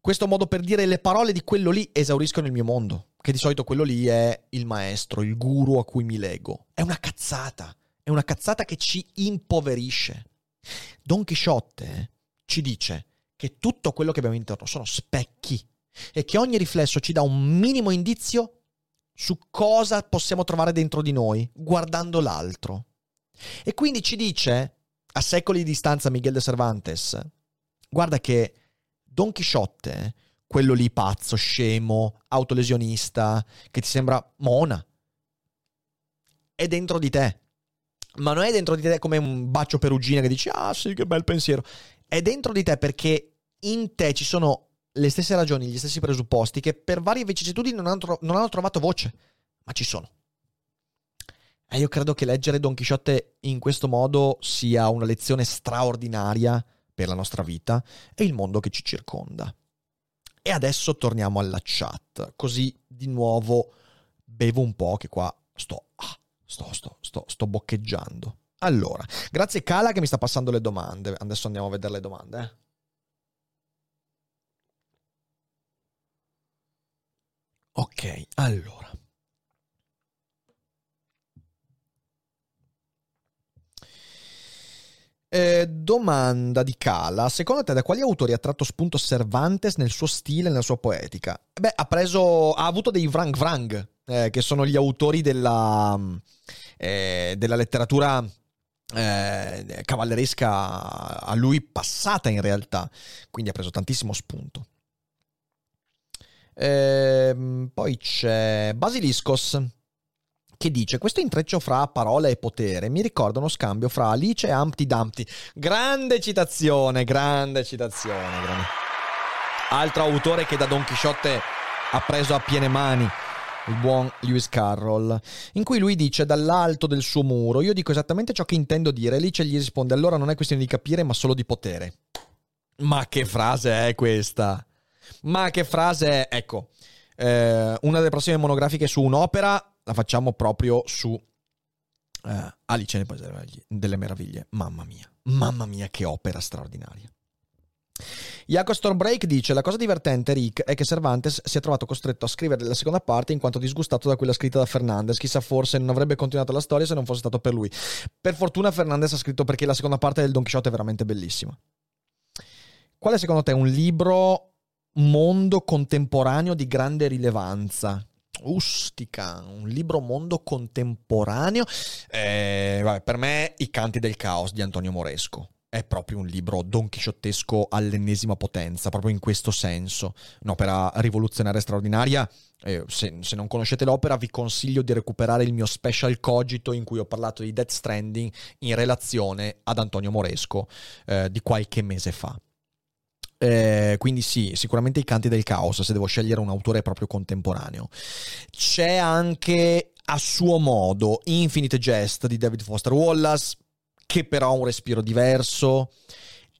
Questo è un modo per dire le parole di quello lì esauriscono il mio mondo. Che di solito quello lì è il maestro, il guru a cui mi lego. È una cazzata, è una cazzata che ci impoverisce. Don Chisciotte ci dice che tutto quello che abbiamo intorno sono specchi e che ogni riflesso ci dà un minimo indizio su cosa possiamo trovare dentro di noi, guardando l'altro. E quindi ci dice, a secoli di distanza, Miguel de Cervantes, guarda che Don Chisciotte, quello lì pazzo, scemo, autolesionista, che ti sembra mona, è dentro di te. Ma non è dentro di te come un bacio perugina che dici «Ah sì, che bel pensiero». È dentro di te perché in te ci sono le stesse ragioni, gli stessi presupposti che per varie vicissitudini non hanno, tro- non hanno trovato voce, ma ci sono. E io credo che leggere Don Chisciotte in questo modo sia una lezione straordinaria per la nostra vita e il mondo che ci circonda. E adesso torniamo alla chat, così di nuovo bevo un po' che qua sto, ah, sto, sto, sto, sto boccheggiando. Allora, grazie Cala che mi sta passando le domande, adesso andiamo a vedere le domande. Eh. Ok, allora. Eh, domanda di Cala, secondo te da quali autori ha tratto spunto Cervantes nel suo stile e nella sua poetica? Beh, ha preso, ha avuto dei vrang vrang, eh, che sono gli autori della, eh, della letteratura eh, cavalleresca a lui passata in realtà, quindi ha preso tantissimo spunto. Eh, poi c'è Basiliskos, che dice, questo intreccio fra parola e potere mi ricorda uno scambio fra Alice e Humpty Dumpty. Grande citazione, grande citazione. Grande. Altro autore che da Don Chisciotte ha preso a piene mani. il buon Lewis Carroll, in cui lui dice dall'alto del suo muro: io dico esattamente ciò che intendo dire. Alice gli risponde: allora non è questione di capire, ma solo di potere. Ma che frase è questa? Ma che frase è? Ecco, eh, una delle prossime monografiche su un'opera la facciamo proprio su eh, Alice nel Paese delle Meraviglie. Mamma mia, mamma mia, che opera straordinaria. Jacob Stormbreak dice: la cosa divertente, Rick, è che Cervantes si è trovato costretto a scrivere la seconda parte in quanto disgustato da quella scritta da Fernandez. Chissà, forse non avrebbe continuato la storia se non fosse stato per lui. Per fortuna Fernandez ha scritto, perché la seconda parte del Don Chisciotte è veramente bellissima. Qual è secondo te un libro mondo contemporaneo di grande rilevanza? Ustica, un libro mondo contemporaneo, eh, vabbè, per me I canti del caos di Antonio Moresco è proprio un libro donchisciottesco all'ennesima potenza, proprio in questo senso. Un'opera rivoluzionaria straordinaria. Eh, se, se non conoscete l'opera, vi consiglio di recuperare il mio special Cogito in cui ho parlato di Death Stranding in relazione ad Antonio Moresco eh, di qualche mese fa. Eh, quindi sì, sicuramente I canti del caos, se devo scegliere un autore proprio contemporaneo. C'è anche, a suo modo, Infinite Jest di David Foster Wallace, che però ha un respiro diverso,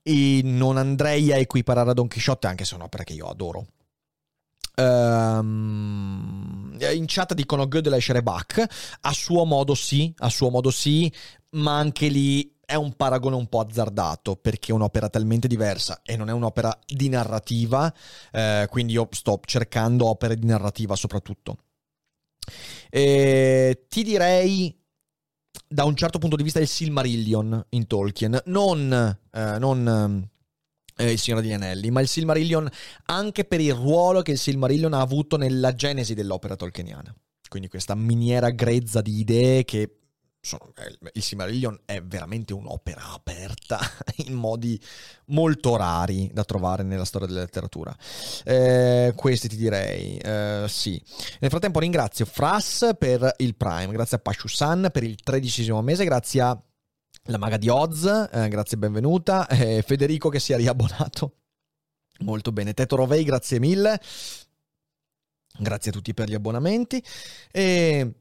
e non andrei a equiparare a Don Chisciotte, anche se è un'opera che io adoro. Um, in chat dicono Gödel e Bach. A suo modo sì, a suo modo sì, ma anche lì è un paragone un po' azzardato, perché è un'opera talmente diversa e non è un'opera di narrativa, eh, quindi io sto cercando opere di narrativa soprattutto. E ti direi, da un certo punto di vista, il Silmarillion in Tolkien, non, eh, non eh, il Signore degli Anelli, ma il Silmarillion, anche per il ruolo che il Silmarillion ha avuto nella genesi dell'opera tolkieniana, quindi questa miniera grezza di idee che sono, eh, il Silmarillion è veramente un'opera aperta in modi molto rari da trovare nella storia della letteratura. Eh, questi ti direi, eh, sì. Nel frattempo ringrazio Fras per il Prime, grazie a Pashusan per il tredicesimo mese, grazie a la Maga di Oz, eh, grazie e benvenuta, eh, Federico che si è riabbonato, molto bene, Teto Rovei grazie mille, grazie a tutti per gli abbonamenti. E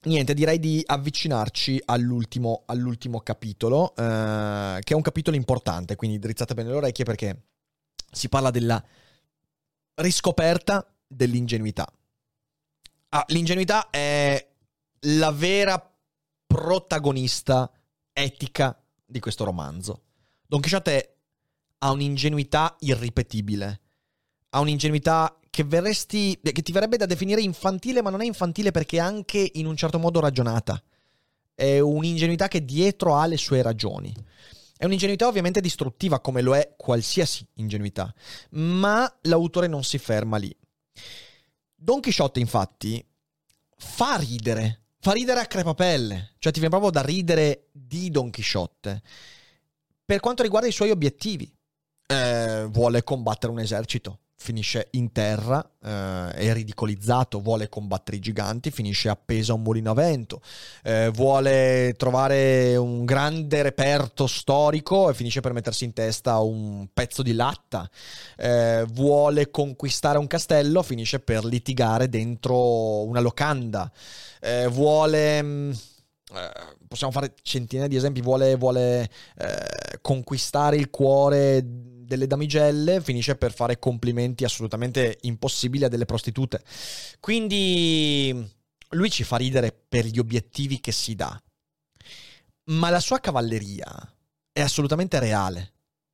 niente, direi di avvicinarci all'ultimo, all'ultimo capitolo, eh, che è un capitolo importante, quindi drizzate bene le orecchie, perché si parla della riscoperta dell'ingenuità. Ah, l'ingenuità è la vera protagonista etica di questo romanzo. Don Chisciotte ha un'ingenuità irripetibile, ha un'ingenuità che verresti, che ti verrebbe da definire infantile, ma non è infantile, perché è anche in un certo modo ragionata. È un'ingenuità che dietro ha le sue ragioni. È un'ingenuità ovviamente distruttiva, come lo è qualsiasi ingenuità, ma l'autore non si ferma lì. Don Chisciotte, infatti, fa ridere, fa ridere a crepapelle, cioè ti viene proprio da ridere di Don Chisciotte per quanto riguarda i suoi obiettivi. Eh, vuole combattere un esercito, finisce in terra, eh, è ridicolizzato. Vuole combattere i giganti, finisce appeso a un mulino a vento. Eh, vuole trovare un grande reperto storico e finisce per mettersi in testa un pezzo di latta. Eh, vuole conquistare un castello, finisce per litigare dentro una locanda. Eh, vuole... Mh, Eh, possiamo fare centinaia di esempi. Vuole, vuole eh, conquistare il cuore delle damigelle, finisce per fare complimenti assolutamente impossibili a delle prostitute. Quindi lui ci fa ridere per gli obiettivi che si dà, ma la sua cavalleria è assolutamente reale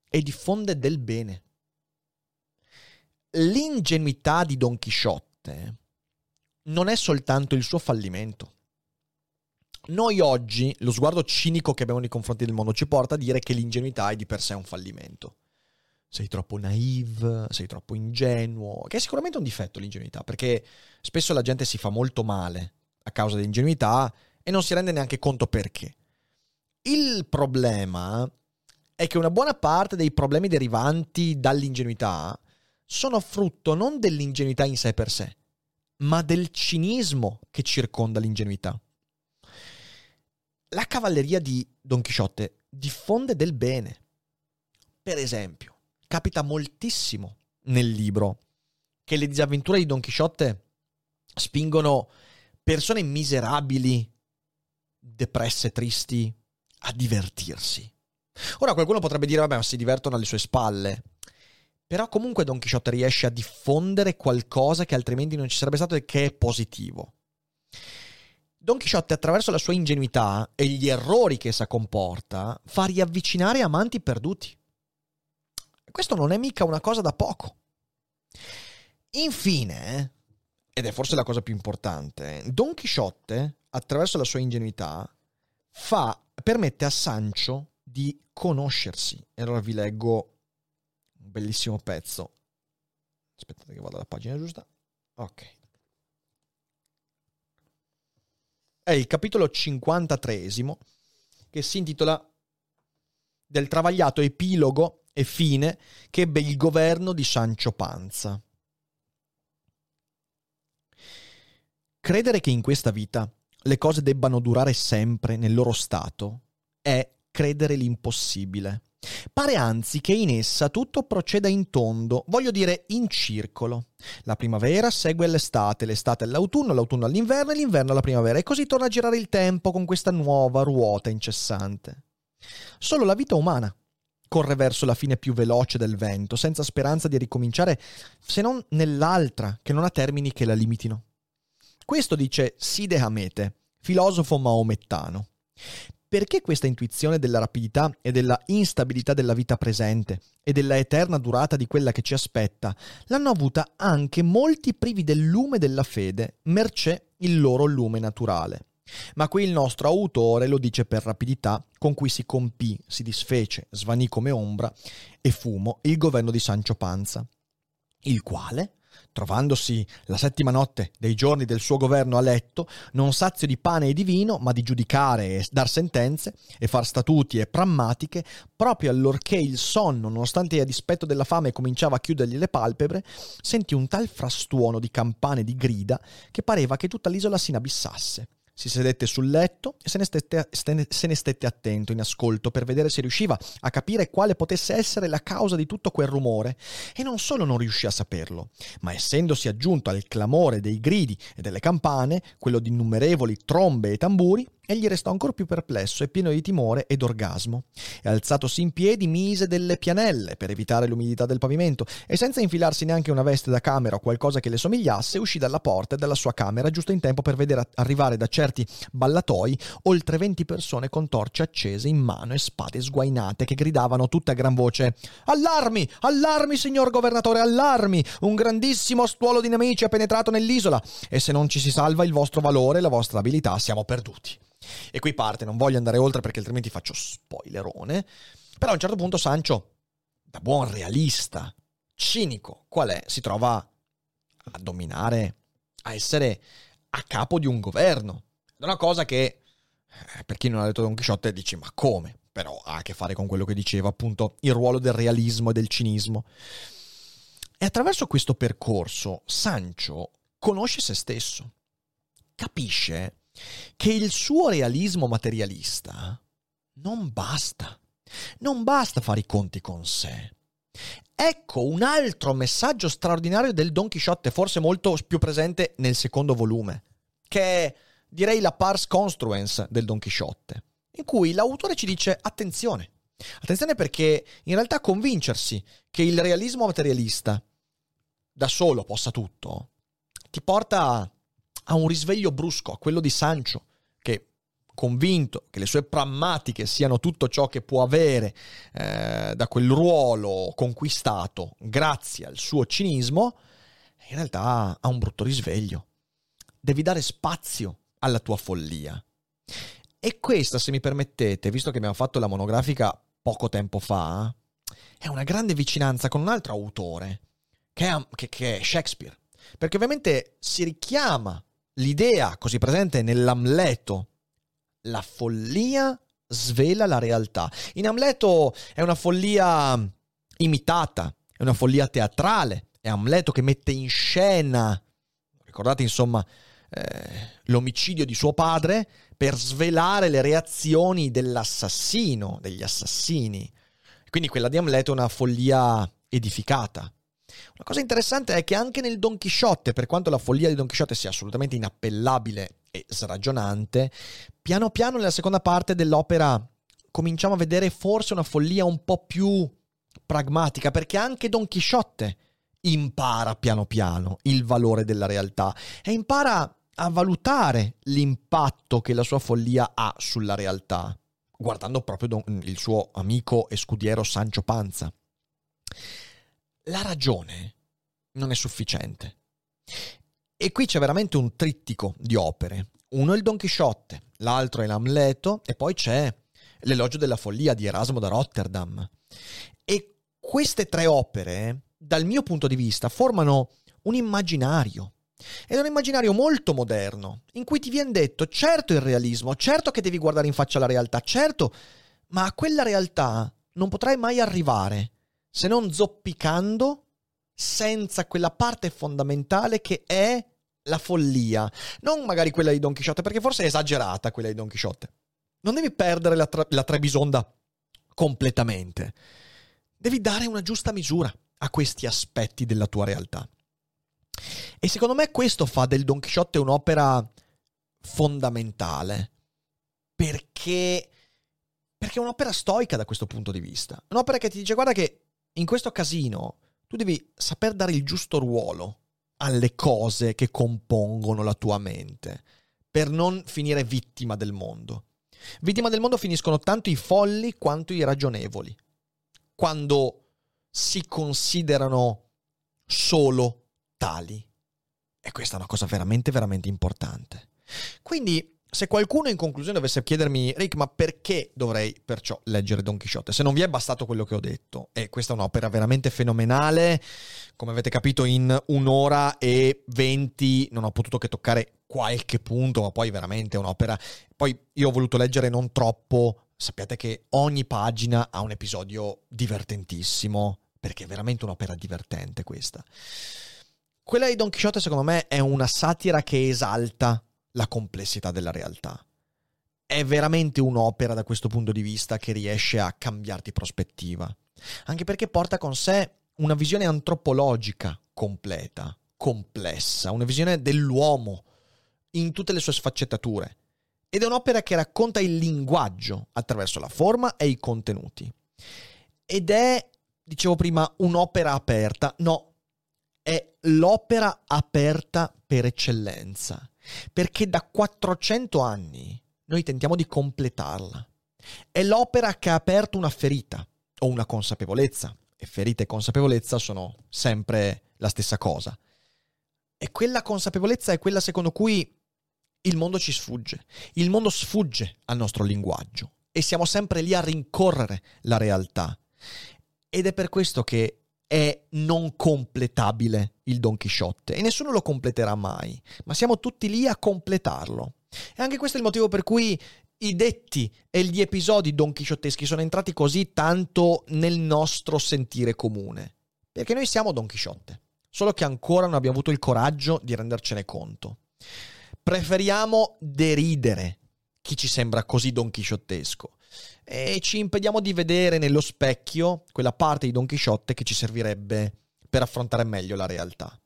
e diffonde del bene. L'ingenuità di Don Chisciotte non è soltanto il suo fallimento. Noi oggi, lo sguardo cinico che abbiamo nei confronti del mondo ci porta a dire che l'ingenuità è di per sé un fallimento. Sei troppo naive, sei troppo ingenuo, che è sicuramente un difetto l'ingenuità, perché spesso la gente si fa molto male a causa dell'ingenuità e non si rende neanche conto perché. Il problema è che una buona parte dei problemi derivanti dall'ingenuità sono frutto non dell'ingenuità in sé per sé, ma del cinismo che circonda l'ingenuità. La cavalleria di Don Chisciotte diffonde del bene. Per esempio, capita moltissimo nel libro che le disavventure di Don Chisciotte spingono persone miserabili, depresse, tristi, a divertirsi. Ora qualcuno potrebbe dire, vabbè, ma si divertono alle sue spalle. Però comunque Don Chisciotte riesce a diffondere qualcosa che altrimenti non ci sarebbe stato e che è positivo. Don Chisciotte, attraverso la sua ingenuità e gli errori che essa comporta, fa riavvicinare amanti perduti. Questo non è mica una cosa da poco. Infine, ed è forse la cosa più importante, Don Chisciotte, attraverso la sua ingenuità, fa, permette a Sancho di conoscersi. E allora vi leggo un bellissimo pezzo. Aspettate che vada alla pagina giusta. Ok. È il capitolo cinquantatreesimo, che si intitola Del travagliato epilogo e fine che ebbe il governo di Sancho Panza. Credere che in questa vita le cose debbano durare sempre nel loro stato è credere l'impossibile. Pare anzi che in essa tutto proceda in tondo, voglio dire in circolo. La primavera segue l'estate, l'estate all'autunno, l'autunno all'inverno e l'inverno alla primavera, e così torna a girare il tempo con questa nuova ruota incessante. Solo la vita umana corre verso la fine più veloce del vento, senza speranza di ricominciare se non nell'altra, che non ha termini che la limitino. Questo dice Side Hamete, filosofo maomettano. Perché questa intuizione della rapidità e della instabilità della vita presente e della eterna durata di quella che ci aspetta l'hanno avuta anche molti privi del lume della fede, mercé il loro lume naturale. Ma qui il nostro autore lo dice per rapidità, con cui si compì, si disfece, svanì come ombra e fumo il governo di Sancho Panza, il quale, trovandosi la settima notte dei giorni del suo governo a letto, non sazio di pane e di vino, ma di giudicare e dar sentenze e far statuti e prammatiche, proprio allorché il sonno, nonostante a dispetto della fame, cominciava a chiudergli le palpebre, sentì un tal frastuono di campane e di grida che pareva che tutta l'isola si inabissasse. Si sedette sul letto e se ne, stette, se ne stette attento in ascolto per vedere se riusciva a capire quale potesse essere la causa di tutto quel rumore, e non solo non riuscì a saperlo, ma essendosi aggiunto al clamore dei gridi e delle campane quello di innumerevoli trombe e tamburi, egli restò ancor più perplesso e pieno di timore ed orgasmo, e alzatosi in piedi mise delle pianelle per evitare l'umidità del pavimento, e senza infilarsi neanche una veste da camera o qualcosa che le somigliasse, uscì dalla porta e dalla sua camera giusto in tempo per vedere arrivare da certi ballatoi oltre venti persone con torce accese in mano e spade sguainate, che gridavano tutte a gran voce: «Allarmi! Allarmi, signor governatore, allarmi! Un grandissimo stuolo di nemici è penetrato nell'isola, e se non ci si salva il vostro valore e la vostra abilità siamo perduti». E qui parte, non voglio andare oltre perché altrimenti faccio spoilerone, però a un certo punto Sancho, da buon realista, cinico qual è, si trova a dominare, a essere a capo di un governo. È una cosa che, per chi non ha letto Don Chisciotte, dici ma come? Però ha a che fare con quello che diceva, appunto, il ruolo del realismo e del cinismo. E attraverso questo percorso Sancho conosce se stesso, capisce che il suo realismo materialista non basta, non basta fare i conti con sé. Ecco un altro messaggio straordinario del Don Chisciotte, forse molto più presente nel secondo volume, che è, direi, la pars construens del Don Chisciotte, in cui l'autore ci dice attenzione, attenzione perché in realtà convincersi che il realismo materialista da solo possa tutto ti porta a a un risveglio brusco, a quello di Sancho, che, convinto che le sue prammatiche siano tutto ciò che può avere eh, da quel ruolo conquistato grazie al suo cinismo, in realtà ha un brutto risveglio. Devi dare spazio alla tua follia. E questa, se mi permettete, visto che abbiamo fatto la monografica poco tempo fa, è una grande vicinanza con un altro autore, che è, che, che è Shakespeare. Perché ovviamente si richiama l'idea così presente nell'Amleto: la follia svela la realtà. In Amleto è una follia imitata, è una follia teatrale, è Amleto che mette in scena, ricordate insomma, eh, l'omicidio di suo padre per svelare le reazioni dell'assassino, degli assassini. Quindi quella di Amleto è una follia edificata. Una cosa interessante è che anche nel Don Chisciotte, per quanto la follia di Don Chisciotte sia assolutamente inappellabile e sragionante, piano piano nella seconda parte dell'opera cominciamo a vedere forse una follia un po' più pragmatica, perché anche Don Chisciotte impara piano piano il valore della realtà e impara a valutare l'impatto che la sua follia ha sulla realtà, guardando proprio don, il suo amico e scudiero Sancho Panza. La ragione non è sufficiente. E qui c'è veramente un trittico di opere. Uno è il Don Chisciotte, l'altro è l'Amleto e poi c'è l'Elogio della follia di Erasmo da Rotterdam. E queste tre opere, dal mio punto di vista, formano un immaginario. Ed è un immaginario molto moderno, in cui ti viene detto, certo il realismo, certo che devi guardare in faccia la realtà, certo, ma a quella realtà non potrai mai arrivare se non zoppicando senza quella parte fondamentale che è la follia. Non magari quella di Don Chisciotte, perché forse è esagerata quella di Don Chisciotte. Non devi perdere la, tra- la Trebisonda completamente. Devi dare una giusta misura a questi aspetti della tua realtà. E secondo me questo fa del Don Chisciotte un'opera fondamentale, perché, perché è un'opera stoica da questo punto di vista. Un'opera che ti dice, guarda che in questo casino tu devi saper dare il giusto ruolo alle cose che compongono la tua mente, per non finire vittima del mondo. Vittima del mondo finiscono tanto i folli quanto i ragionevoli, quando si considerano solo tali. E questa è una cosa veramente, veramente importante. Quindi, se qualcuno in conclusione dovesse chiedermi, Rick, ma perché dovrei perciò leggere Don Chisciotte? Se non vi è bastato quello che ho detto, e questa è un'opera veramente fenomenale, come avete capito in un'ora e venti non ho potuto che toccare qualche punto, ma poi veramente è un'opera... Poi io ho voluto leggere non troppo, sappiate che ogni pagina ha un episodio divertentissimo, perché è veramente un'opera divertente questa. Quella di Don Chisciotte, secondo me, è una satira che esalta la complessità della realtà. È veramente un'opera, da questo punto di vista, che riesce a cambiarti prospettiva. Anche perché porta con sé una visione antropologica completa, complessa, una visione dell'uomo in tutte le sue sfaccettature. Ed è un'opera che racconta il linguaggio attraverso la forma e i contenuti. Ed è, dicevo prima, un'opera aperta. No, è l'opera aperta per eccellenza, perché da quattrocento anni noi tentiamo di completarla. È l'opera che ha aperto una ferita o una consapevolezza, e ferita e consapevolezza sono sempre la stessa cosa. E quella consapevolezza è quella secondo cui il mondo ci sfugge, il mondo sfugge al nostro linguaggio e siamo sempre lì a rincorrere la realtà. Ed è per questo che è non completabile il Don Chisciotte e nessuno lo completerà mai, ma siamo tutti lì a completarlo. E anche questo è il motivo per cui i detti e gli episodi donchisciotteschi sono entrati così tanto nel nostro sentire comune, perché noi siamo Don Chisciotte, solo che ancora non abbiamo avuto il coraggio di rendercene conto. Preferiamo deridere chi ci sembra così donchisciottesco e ci impediamo di vedere nello specchio quella parte di Don Chisciotte che ci servirebbe per affrontare meglio la realtà.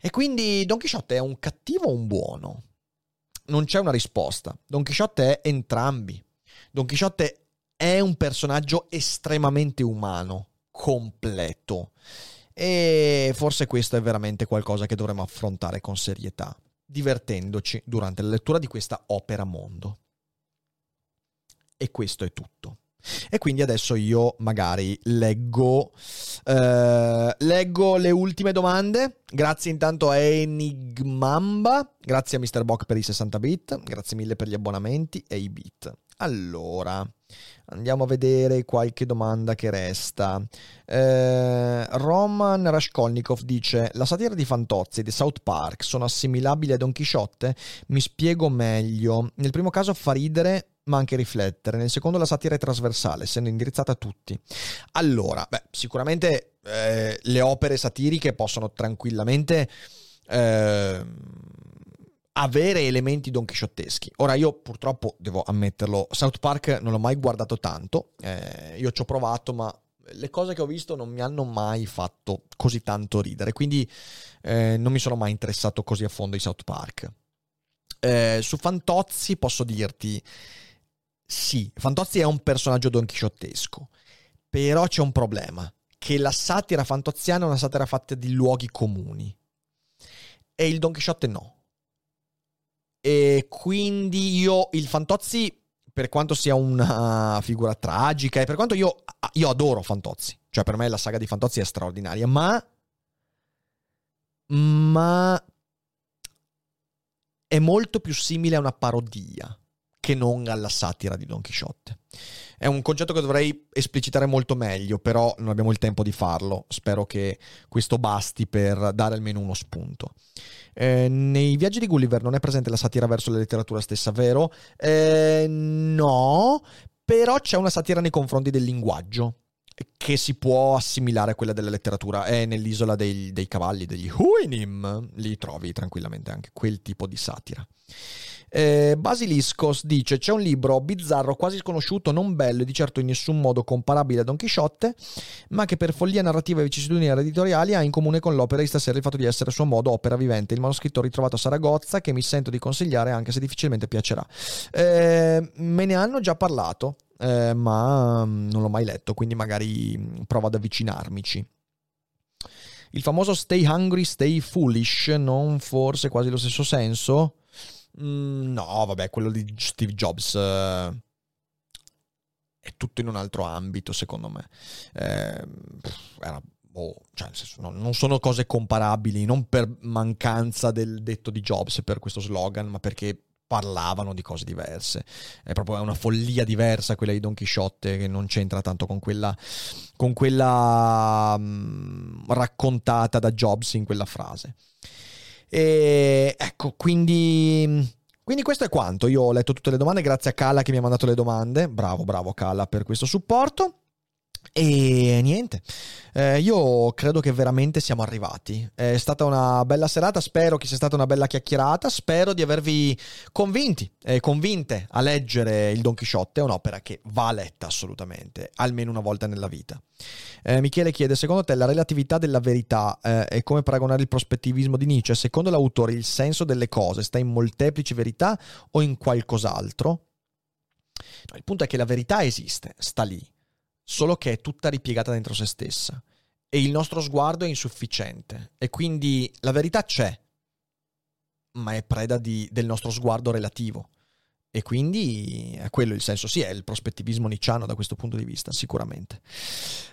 E quindi Don Chisciotte è un cattivo o un buono? Non c'è una risposta. Don Chisciotte è entrambi. Don Chisciotte è un personaggio estremamente umano, completo, e forse questo è veramente qualcosa che dovremmo affrontare con serietà, divertendoci durante la lettura di questa opera mondo. E questo è tutto. E quindi adesso io magari leggo eh, leggo le ultime domande. Grazie intanto a Enigmamba, grazie a mister Bock per i sessanta bit, grazie mille per gli abbonamenti e i bit. Allora, andiamo a vedere qualche domanda che resta. Eh, Roman Raskolnikov dice: la satira di Fantozzi di South Park sono assimilabili a Don Chisciotte? Mi spiego meglio. Nel primo caso fa ridere, ma anche riflettere. Nel secondo la satira è trasversale, essendo indirizzata a tutti. Allora, beh, sicuramente eh, le opere satiriche possono tranquillamente eh, avere elementi donchisciotteschi. Ora, io purtroppo devo ammetterlo, South Park non l'ho mai guardato tanto, eh, io ci ho provato ma le cose che ho visto non mi hanno mai fatto così tanto ridere, quindi eh, non mi sono mai interessato così a fondo ai South Park. Eh, su Fantozzi posso dirti, sì, Fantozzi è un personaggio donchisciottesco, però c'è un problema, che la satira fantozziana è una satira fatta di luoghi comuni, e il Don Chisciotte no. E quindi io, il Fantozzi, per quanto sia una figura tragica, e per quanto io, io adoro Fantozzi, cioè per me la saga di Fantozzi è straordinaria, ma ma è molto più simile a una parodia che non alla satira di Don Chisciotte. È un concetto che dovrei esplicitare molto meglio, però non abbiamo il tempo di farlo. Spero che questo basti per dare almeno uno spunto. Eh, nei Viaggi di Gulliver non è presente la satira verso la letteratura stessa, vero? Eh, no, però c'è una satira nei confronti del linguaggio che si può assimilare a quella della letteratura. È nell'Isola dei, dei cavalli, degli Huinim, li trovi tranquillamente anche quel tipo di satira. Eh, Basiliscos dice: c'è un libro bizzarro, quasi sconosciuto, non bello e di certo in nessun modo comparabile a Don Chisciotte, ma che per follia narrativa e vicissitudini editoriali ha in comune con l'opera di stasera il fatto di essere a suo modo opera vivente. Il manoscritto ritrovato a Saragozza, che mi sento di consigliare anche se difficilmente piacerà. Eh, me ne hanno già parlato, eh, ma non l'ho mai letto, quindi magari provo ad avvicinarmici. Il famoso stay hungry, stay foolish, non forse quasi lo stesso senso? No, vabbè, quello di Steve Jobs eh, è tutto in un altro ambito, secondo me. Eh, era, boh, cioè, nel senso, no, non sono cose comparabili, non per mancanza del detto di Jobs, per questo slogan, ma perché parlavano di cose diverse. È proprio una follia diversa quella di Don Chisciotte, che non c'entra tanto con quella, con quella mh, raccontata da Jobs in quella frase. E ecco, quindi, quindi questo è quanto. Io ho letto tutte le domande, grazie a Cala che mi ha mandato le domande. Bravo, bravo Cala per questo supporto. E niente, eh, io credo che veramente siamo arrivati. È stata una bella serata, spero che sia stata una bella chiacchierata, spero di avervi convinti e eh, convinte a leggere il Don Chisciotte. È un'opera che va letta assolutamente, almeno una volta nella vita. Eh, Michele chiede: secondo te la relatività della verità eh, è come paragonare il prospettivismo di Nietzsche? Secondo l'autore il senso delle cose sta in molteplici verità o in qualcos'altro? No, il punto è che la verità esiste, sta lì, solo che è tutta ripiegata dentro se stessa e il nostro sguardo è insufficiente, e quindi la verità c'è, ma è preda di, del nostro sguardo relativo, e quindi è quello il senso. Sì, è il prospettivismo nicciano da questo punto di vista, sicuramente.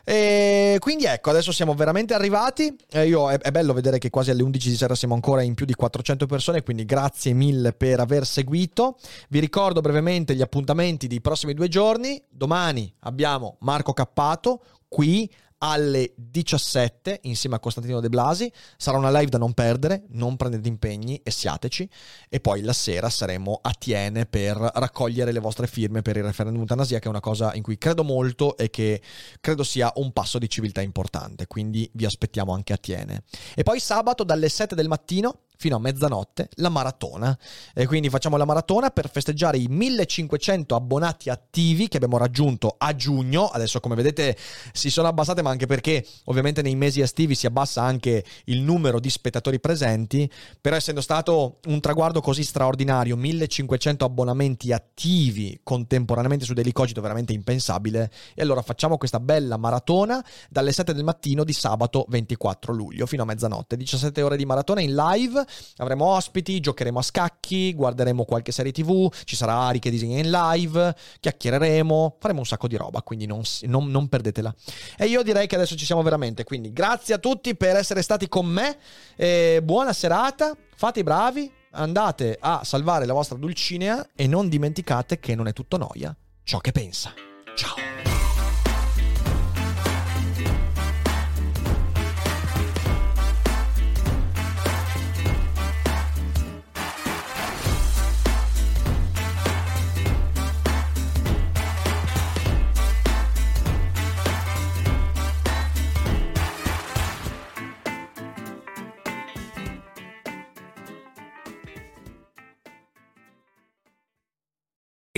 E quindi ecco, adesso siamo veramente arrivati. E io, è, è bello vedere che quasi alle undici di sera siamo ancora in più di quattrocento persone, quindi grazie mille per aver seguito. Vi ricordo brevemente gli appuntamenti dei prossimi due giorni. Domani abbiamo Marco Cappato qui alle diciassette insieme a Costantino De Blasi. Sarà una live da non perdere, non prendete impegni e siateci. E poi la sera saremo a Thiene per raccogliere le vostre firme per il referendum eutanasia, che è una cosa in cui credo molto e che credo sia un passo di civiltà importante, quindi vi aspettiamo anche a Thiene. E poi sabato dalle sette del mattino fino a mezzanotte la maratona, e quindi facciamo la maratona per festeggiare i millecinquecento abbonati attivi che abbiamo raggiunto a giugno. Adesso, come vedete, si sono abbassate, ma anche perché ovviamente nei mesi estivi si abbassa anche il numero di spettatori presenti, però essendo stato un traguardo così straordinario, millecinquecento abbonamenti attivi contemporaneamente su Daily Cogito, veramente impensabile. E allora facciamo questa bella maratona dalle sette del mattino di sabato ventiquattro luglio fino a mezzanotte, diciassette ore di maratona in live. Avremo ospiti, giocheremo a scacchi, guarderemo qualche serie tv, ci sarà Ari che disegna in live, chiacchiereremo, faremo un sacco di roba, quindi non, non, non perdetela. E io direi che adesso ci siamo veramente, quindi grazie a tutti per essere stati con me, e buona serata, fate i bravi, andate a salvare la vostra Dulcinea e non dimenticate che non è tutto noia ciò che pensa. Ciao.